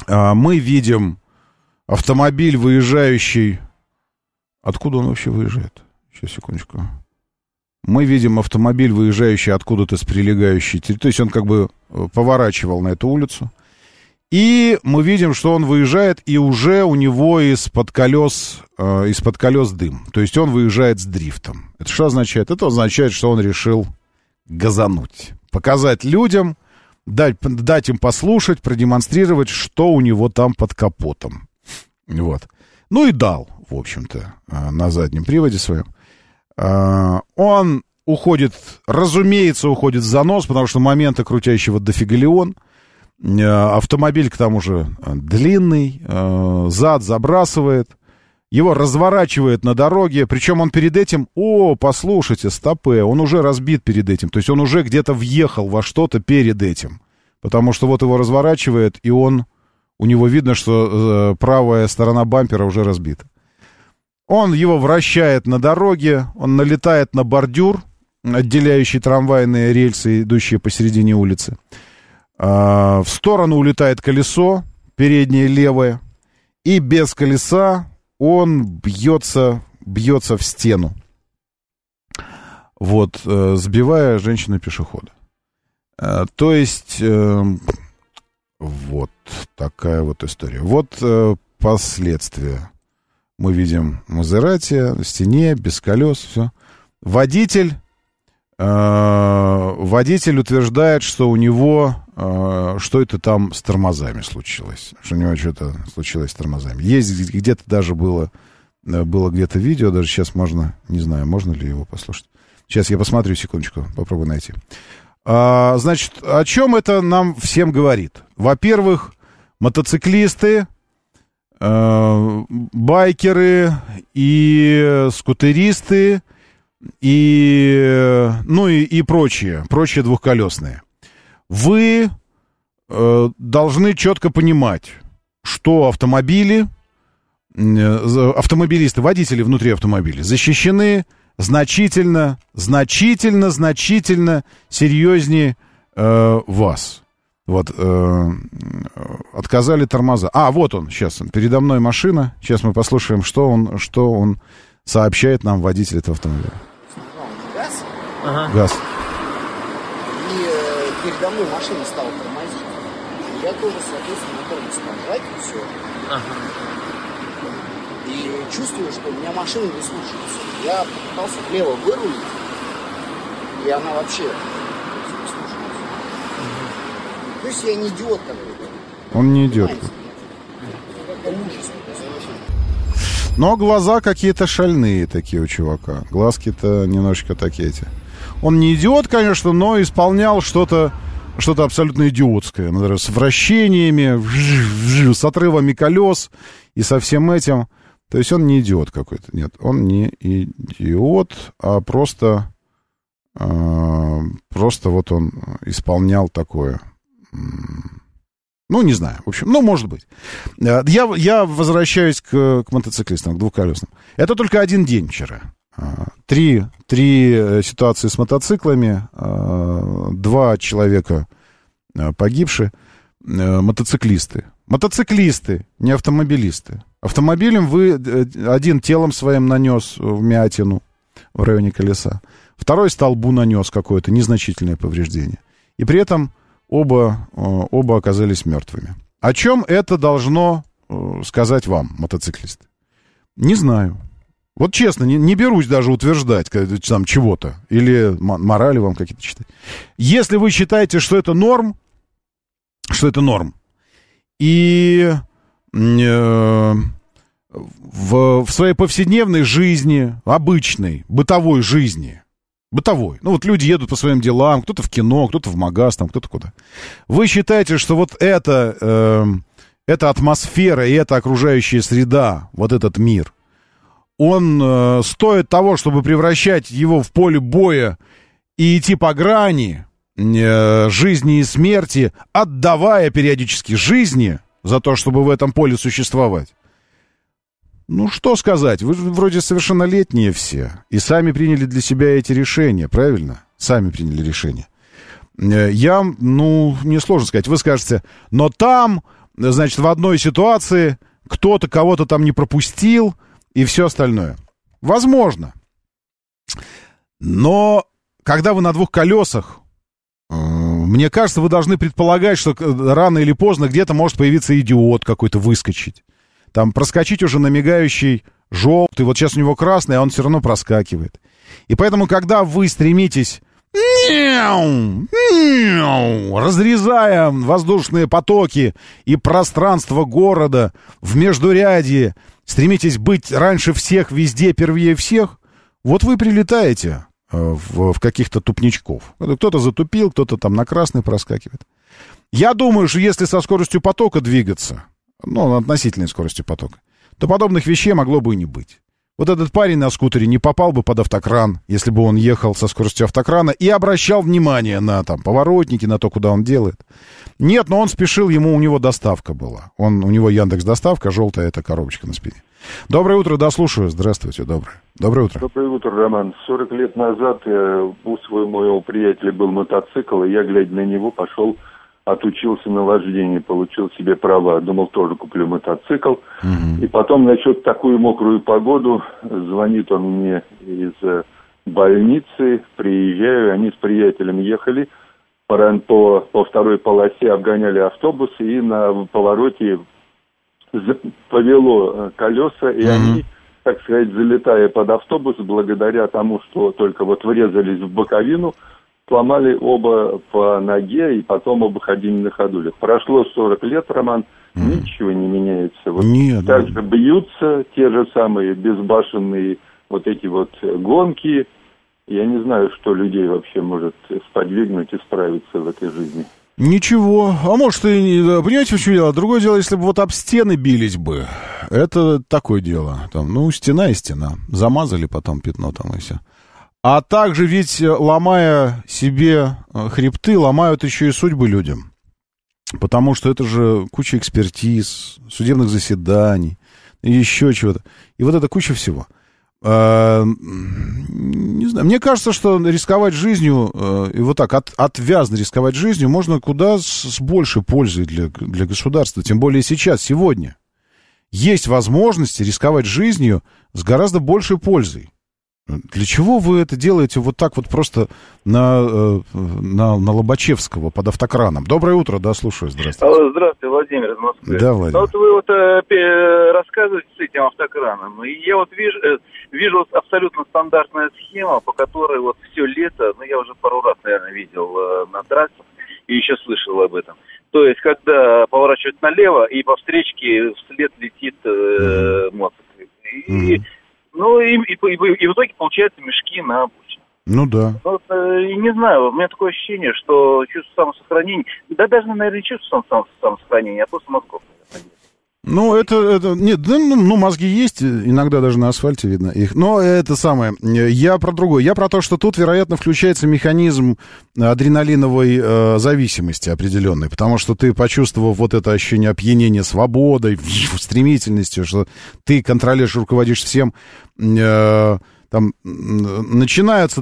Мы видим автомобиль, выезжающий... Откуда он вообще выезжает? Сейчас, секундочку. Мы видим автомобиль, выезжающий откуда-то с прилегающей территории. То есть он как бы поворачивал на эту улицу. И мы видим, что он выезжает, и уже у него из-под колес дым. То есть он выезжает с дрифтом. Это что означает? Это означает, что он решил газануть. Показать людям, дать им послушать, продемонстрировать, что у него там под капотом. Вот. Ну и дал, в общем-то, на заднем приводе своем. Он уходит, разумеется, уходит в занос, потому что момента крутящего дофигалион. Автомобиль, к тому же, длинный, зад забрасывает. Его разворачивает на дороге. Причем он перед этим... послушайте, стопэ, он уже разбит перед этим. То есть он уже где-то въехал во что-то перед этим. Потому что вот его разворачивает, и у него видно, что правая сторона бампера уже разбита. Он его вращает на дороге, он налетает на бордюр, отделяющий трамвайные рельсы, идущие посередине улицы. В сторону улетает колесо, переднее левое, и без колеса он бьется в стену, вот, сбивая женщину-пешехода. То есть, вот такая вот история. Вот последствия. Мы видим Мазерати в стене, без колес, все. Водитель утверждает, что у него что это там с тормозами случилось. Что у него что-то случилось с тормозами. Есть где-то даже было где-то видео, даже сейчас можно, не знаю, можно ли его послушать. Сейчас я посмотрю, секундочку, попробую найти. Значит, о чем это нам всем говорит? Во-первых, мотоциклисты, байкеры и скутеристы и прочие двухколесные. Вы должны четко понимать, что автомобилисты, водители внутри автомобиля защищены значительно серьезнее вас. Вот, отказали тормоза. Вот он, сейчас, передо мной машина. Сейчас мы послушаем, что он сообщает нам, водитель этого автомобиля. Газ? Ага. Газ. И передо мной машина стала тормозить. И я тоже, соответственно, мотор не стал жать, и все. Ага. И чувствую, что у меня машина не слушается. Я пытался влево вырулить, и она вообще... То есть я не идиот, он не идиот. Но глаза какие-то шальные такие у чувака. Глазки-то немножечко такие эти. Он не идиот, конечно, но исполнял что-то абсолютно идиотское. Например, с вращениями, с отрывами колес и со всем этим. То есть он не идиот какой-то. Нет, он не идиот, а просто... просто вот он исполнял такое. Ну, не знаю, в общем, ну, может быть. Я возвращаюсь к мотоциклистам, к двухколесным. Это только один день вчера. Три ситуации с мотоциклами, 2 человека погибшие, мотоциклисты. Мотоциклисты, не автомобилисты. Автомобилем вы один телом своим нанес вмятину в районе колеса. Второй столбу нанес какое-то незначительное повреждение. И при этом оба оказались мертвыми. О чем это должно сказать вам, мотоциклисты? Не знаю. Вот честно, не берусь даже утверждать там чего-то. Или морали вам какие-то читать. Если вы считаете, что это норм, и в своей повседневной жизни, обычной, бытовой жизни, ну вот люди едут по своим делам, кто-то в кино, кто-то в магаз, там кто-то куда. Вы считаете, что вот эта атмосфера и эта окружающая среда, вот этот мир, он стоит того, чтобы превращать его в поле боя и идти по грани жизни и смерти, отдавая периодически жизни за то, чтобы в этом поле существовать? Ну, что сказать, вы вроде совершеннолетние все, и сами приняли для себя эти решения, правильно? Сами приняли решения. Я, несложно сказать, вы скажете, но там, значит, в одной ситуации кто-то кого-то там не пропустил и все остальное. Возможно. Но когда вы на двух колесах, мне кажется, вы должны предполагать, что рано или поздно где-то может появиться идиот какой-то, выскочить. Там проскочить уже на мигающий желтый, вот сейчас у него красный, а он все равно проскакивает. И поэтому, когда вы стремитесь, разрезая воздушные потоки и пространство города в междурядье, стремитесь быть раньше всех, везде, первее всех, вот вы прилетаете в каких-то тупничков. Кто-то затупил, кто-то там на красный проскакивает. Я думаю, что если со скоростью потока двигаться, относительной скоростью потока, то подобных вещей могло бы и не быть. Вот этот парень на скутере не попал бы под автокран, если бы он ехал со скоростью автокрана и обращал внимание на там поворотники, на то, куда он делает. Нет, но он спешил, у него доставка была. У него Яндекс доставка, желтая эта коробочка на спине. Доброе утро, дослушаю. Здравствуйте, доброе утро. Доброе утро, Роман. 40 лет назад у своего приятеля был мотоцикл, и я, глядя на него, пошел... Отучился на вождении, получил себе права. Думал, тоже куплю мотоцикл. И потом, насчет такую мокрую погоду, звонит он мне из больницы. Приезжаю, они с приятелем ехали. По второй полосе обгоняли автобус. И на повороте повело колеса. И они, так сказать, залетая под автобус, благодаря тому, что только вот врезались в боковину, сломали оба по ноге, и потом оба ходили на ходулях. Прошло 40 лет, Роман, ничего не меняется. Вот нет, так же бьются те же самые безбашенные вот эти вот гонки. Я не знаю, что людей вообще может сподвигнуть и справиться в этой жизни. Ничего. А может, и понимаете, в чем дело? Другое дело, если бы вот об стены бились бы. Это такое дело. Там, стена и стена. Замазали потом пятно там и все. А также ведь, ломая себе хребты, ломают еще и судьбы людям. Потому что это же куча экспертиз, судебных заседаний, еще чего-то. И вот эта куча всего. Не знаю. Мне кажется, что рисковать жизнью, и вот так отвязно рисковать жизнью, можно куда с большей пользой для государства. Тем более сейчас, сегодня. Есть возможности рисковать жизнью с гораздо большей пользой. Для чего вы это делаете вот так вот просто на Лобачевского под автокраном? Доброе утро, да, слушаю, здравствуйте. Здравствуйте, Владимир из Москвы. Да, Владимир. Вот вы рассказываете с этим автокраном, и я вот вижу абсолютно стандартная схема, по которой вот все лето, я уже пару раз, наверное, видел на трассах и еще слышал об этом. То есть, когда поворачивают налево, и по встречке вслед летит мотоцикл. И в итоге получаются мешки на обочине. Ну да. Вот, не знаю, у меня такое ощущение, что чувство самосохранения, даже, наверное, не чувство самосохранения, а просто мозгов, наверное, нет. Ну, это нет, ну, мозги есть, иногда даже на асфальте видно их. Но это самое, я про другое. Я про то, что тут, вероятно, включается механизм адреналиновой зависимости определенной. Потому что ты, почувствовав вот это ощущение опьянения свободой, стремительностью, что ты контролируешь, руководишь всем, там начинают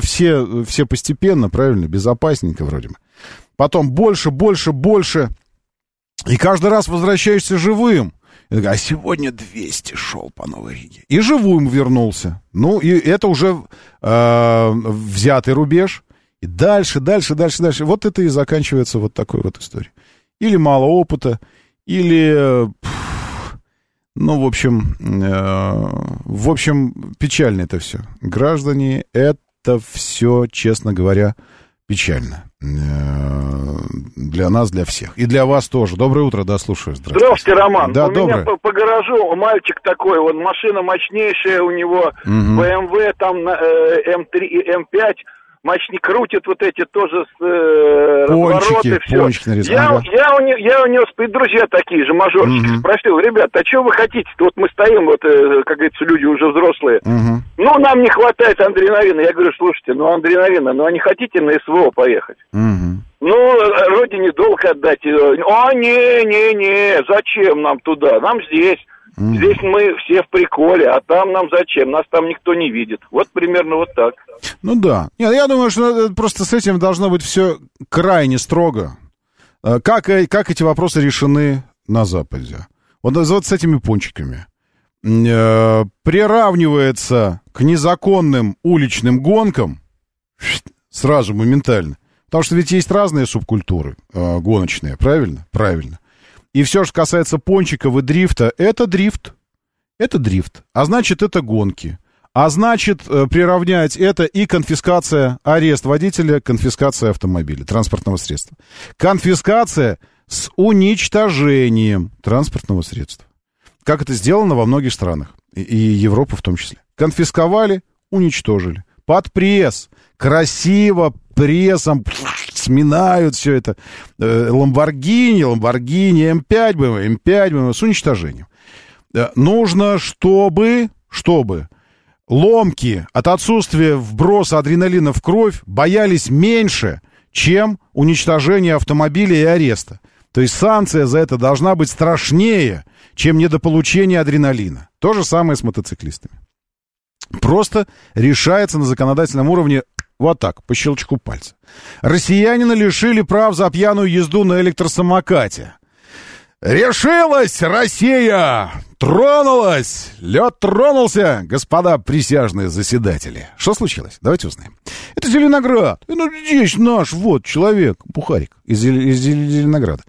все постепенно, правильно, безопасненько вроде бы. Потом больше. И каждый раз возвращаешься живым. А сегодня 200 шел по Новой Риге. И живым вернулся. Ну, и это уже взятый рубеж. И дальше. Вот это и заканчивается вот такой вот историей. Или мало опыта, или... Ну, в общем, печально это все. Граждане, это все, честно говоря, печально. Для нас, для всех. И для вас тоже. Доброе утро, да, слушаю. Здравствуйте, Роман. Да, у доброе. Меня по гаражу мальчик такой, вот машина мощнейшая у него, BMW, там M3, M5, мощник крутит вот эти тоже с развороты, все. Я у него друзья такие же, мажорчики, спросил, ребят, а что вы хотите? Вот мы стоим, вот, как говорится, люди уже взрослые. Ну, нам не хватает адреналина. Я говорю, слушайте, ну, адреналина, ну, а не хотите на СВО поехать? Ну, родине долг отдать. А, не, зачем нам туда? Нам здесь. Здесь мы все в приколе, а там нам зачем? Нас там никто не видит. Вот примерно вот так. Ну да. Нет, я думаю, что просто с этим должно быть все крайне строго. Как эти вопросы решены на Западе? Вот с этими пончиками. Приравнивается к незаконным уличным гонкам сразу, моментально. Потому что ведь есть разные субкультуры гоночные, правильно? Правильно. И все, что касается пончиков и дрифта, это дрифт. Это дрифт. А значит, это гонки. А значит, приравнять это и конфискация, арест водителя, конфискация автомобиля, транспортного средства. Конфискация с уничтожением транспортного средства. Как это сделано во многих странах, и Европы в том числе. Конфисковали, уничтожили. Под пресс. Красиво прессом сминают все это. Ламборгини, М5 БМВ с уничтожением. Нужно, чтобы ломки от отсутствия вброса адреналина в кровь боялись меньше, чем уничтожение автомобиля и ареста. То есть санкция за это должна быть страшнее, чем недополучение адреналина. То же самое с мотоциклистами. Просто решается на законодательном уровне вот так, по щелчку пальца. Россиянина лишили прав за пьяную езду на электросамокате. Решилась Россия! Тронулась! Лед тронулся, господа присяжные заседатели. Что случилось? Давайте узнаем. Это Зеленоград. Ну, здесь наш, вот, человек, Бухарик из Зеленограда.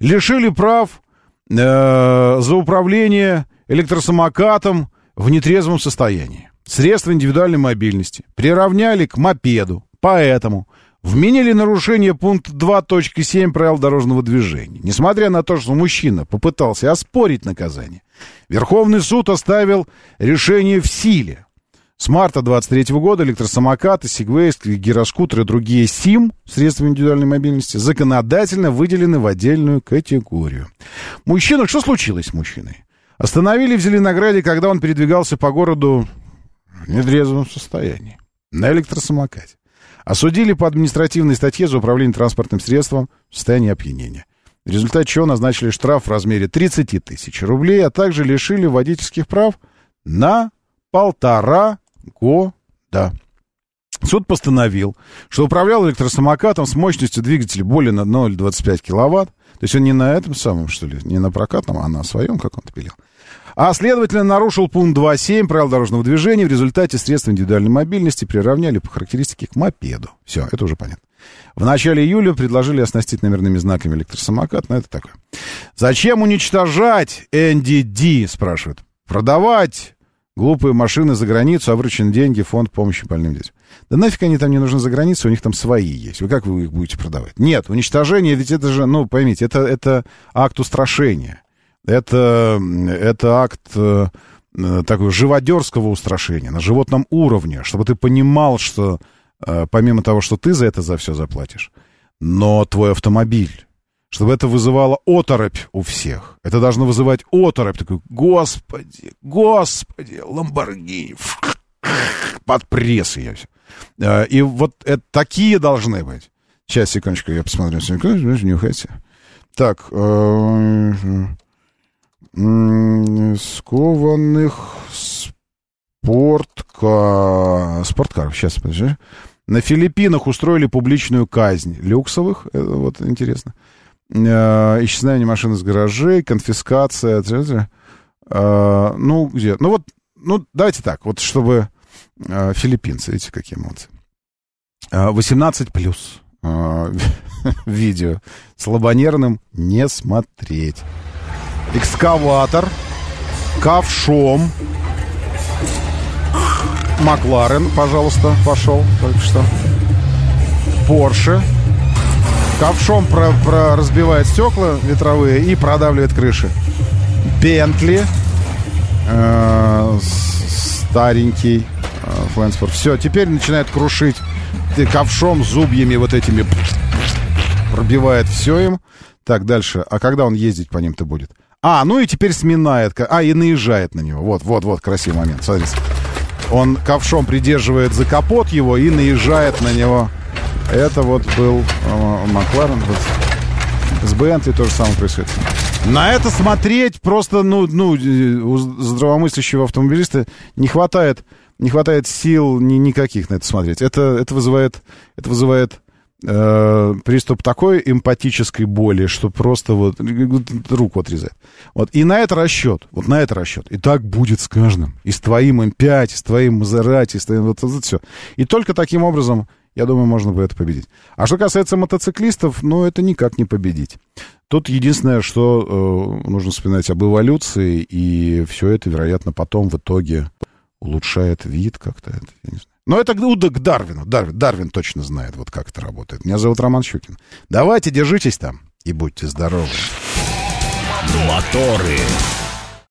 Лишили прав за управление электросамокатом в нетрезвом состоянии. Средства индивидуальной мобильности приравняли к мопеду, поэтому вменили нарушение пункта 2.7 правил дорожного движения. Несмотря на то, что мужчина попытался оспорить наказание, Верховный суд оставил решение в силе. С марта 2023 года электросамокаты, сегвейские, гироскутеры и другие СИМ, средства индивидуальной мобильности, законодательно выделены в отдельную категорию. Мужчина, что случилось с мужчиной? Остановили в Зеленограде, когда он передвигался по городу в нетрезвом состоянии, на электросамокате. Осудили по административной статье за управление транспортным средством в состоянии опьянения. В результате чего назначили штраф в размере 30 тысяч рублей, а также лишили водительских прав на 1,5 года. Суд постановил, что управлял электросамокатом с мощностью двигателя более 0,25 киловатт. То есть он не на этом самом, что ли, не на прокатном, а на своем каком-то пилил. А, следовательно, нарушил пункт 2.7 правил дорожного движения. В результате средства индивидуальной мобильности приравняли по характеристике к мопеду. Все, это уже понятно. В начале июля предложили оснастить номерными знаками электросамокат. Но это такое. Зачем уничтожать НДД, спрашивают. Продавать глупые машины за границу, а вырученные деньги в фонд помощи больным детям. Да нафиг они там не нужны за границу, у них там свои есть. Вы как вы их будете продавать? Нет, уничтожение, ведь это же, ну, поймите, это акт устрашения. Это акт такого живодерского устрашения на животном уровне, чтобы ты понимал, что помимо того, что ты за это за все заплатишь, но твой автомобиль, чтобы это вызывало оторопь у всех. Это должно вызывать оторопь. Такой, господи, Ламборгини, под пресс я все. И вот это, такие должны быть. Сейчас, секундочку, я посмотрю. Не уходите. Так. Скованных спорткар. Сейчас, подожди. На Филиппинах устроили публичную казнь люксовых. Это вот интересно. Исчезновение машин из гаражей, конфискация. Ну, где? Ну, вот, ну, давайте так. Вот чтобы филиппинцы, видите, какие эмоции. 18+. Видео. Слабонервным не смотреть. Экскаватор. Ковшом. Макларен, пожалуйста, пошел только что. Порше. Ковшом разбивает стекла ветровые и продавливает крыши. Бентли. Старенький. Флэнсфорд. Все, теперь начинает крушить. Ты ковшом, зубьями вот этими пробивает все им. Так, дальше. А когда он ездить по ним-то будет? А, ну и теперь сминает. А, и наезжает на него. Вот, красивый момент. Смотрите. Он ковшом придерживает за капот его и наезжает на него. Это вот был Макларен. Вот. С Бентли то же самое происходит. На это смотреть просто, ну, здравомыслящего автомобилиста не хватает сил никаких на это смотреть. Это вызывает приступ такой эмпатической боли, что просто вот руку отрезает. Вот. И на это расчет. И так будет с каждым. И с твоим М5, и с твоим Мазерати, и с твоим... Вот все. И только таким образом, я думаю, можно бы это победить. А что касается мотоциклистов, ну, это никак не победить. Тут единственное, что нужно вспоминать об эволюции, и все это, вероятно, потом в итоге... улучшает вид как-то, это, я не знаю. Но это к Дарвину. Дарвин точно знает, вот как это работает. Меня зовут Роман Щукин. Давайте, держитесь там и будьте здоровы. Моторы.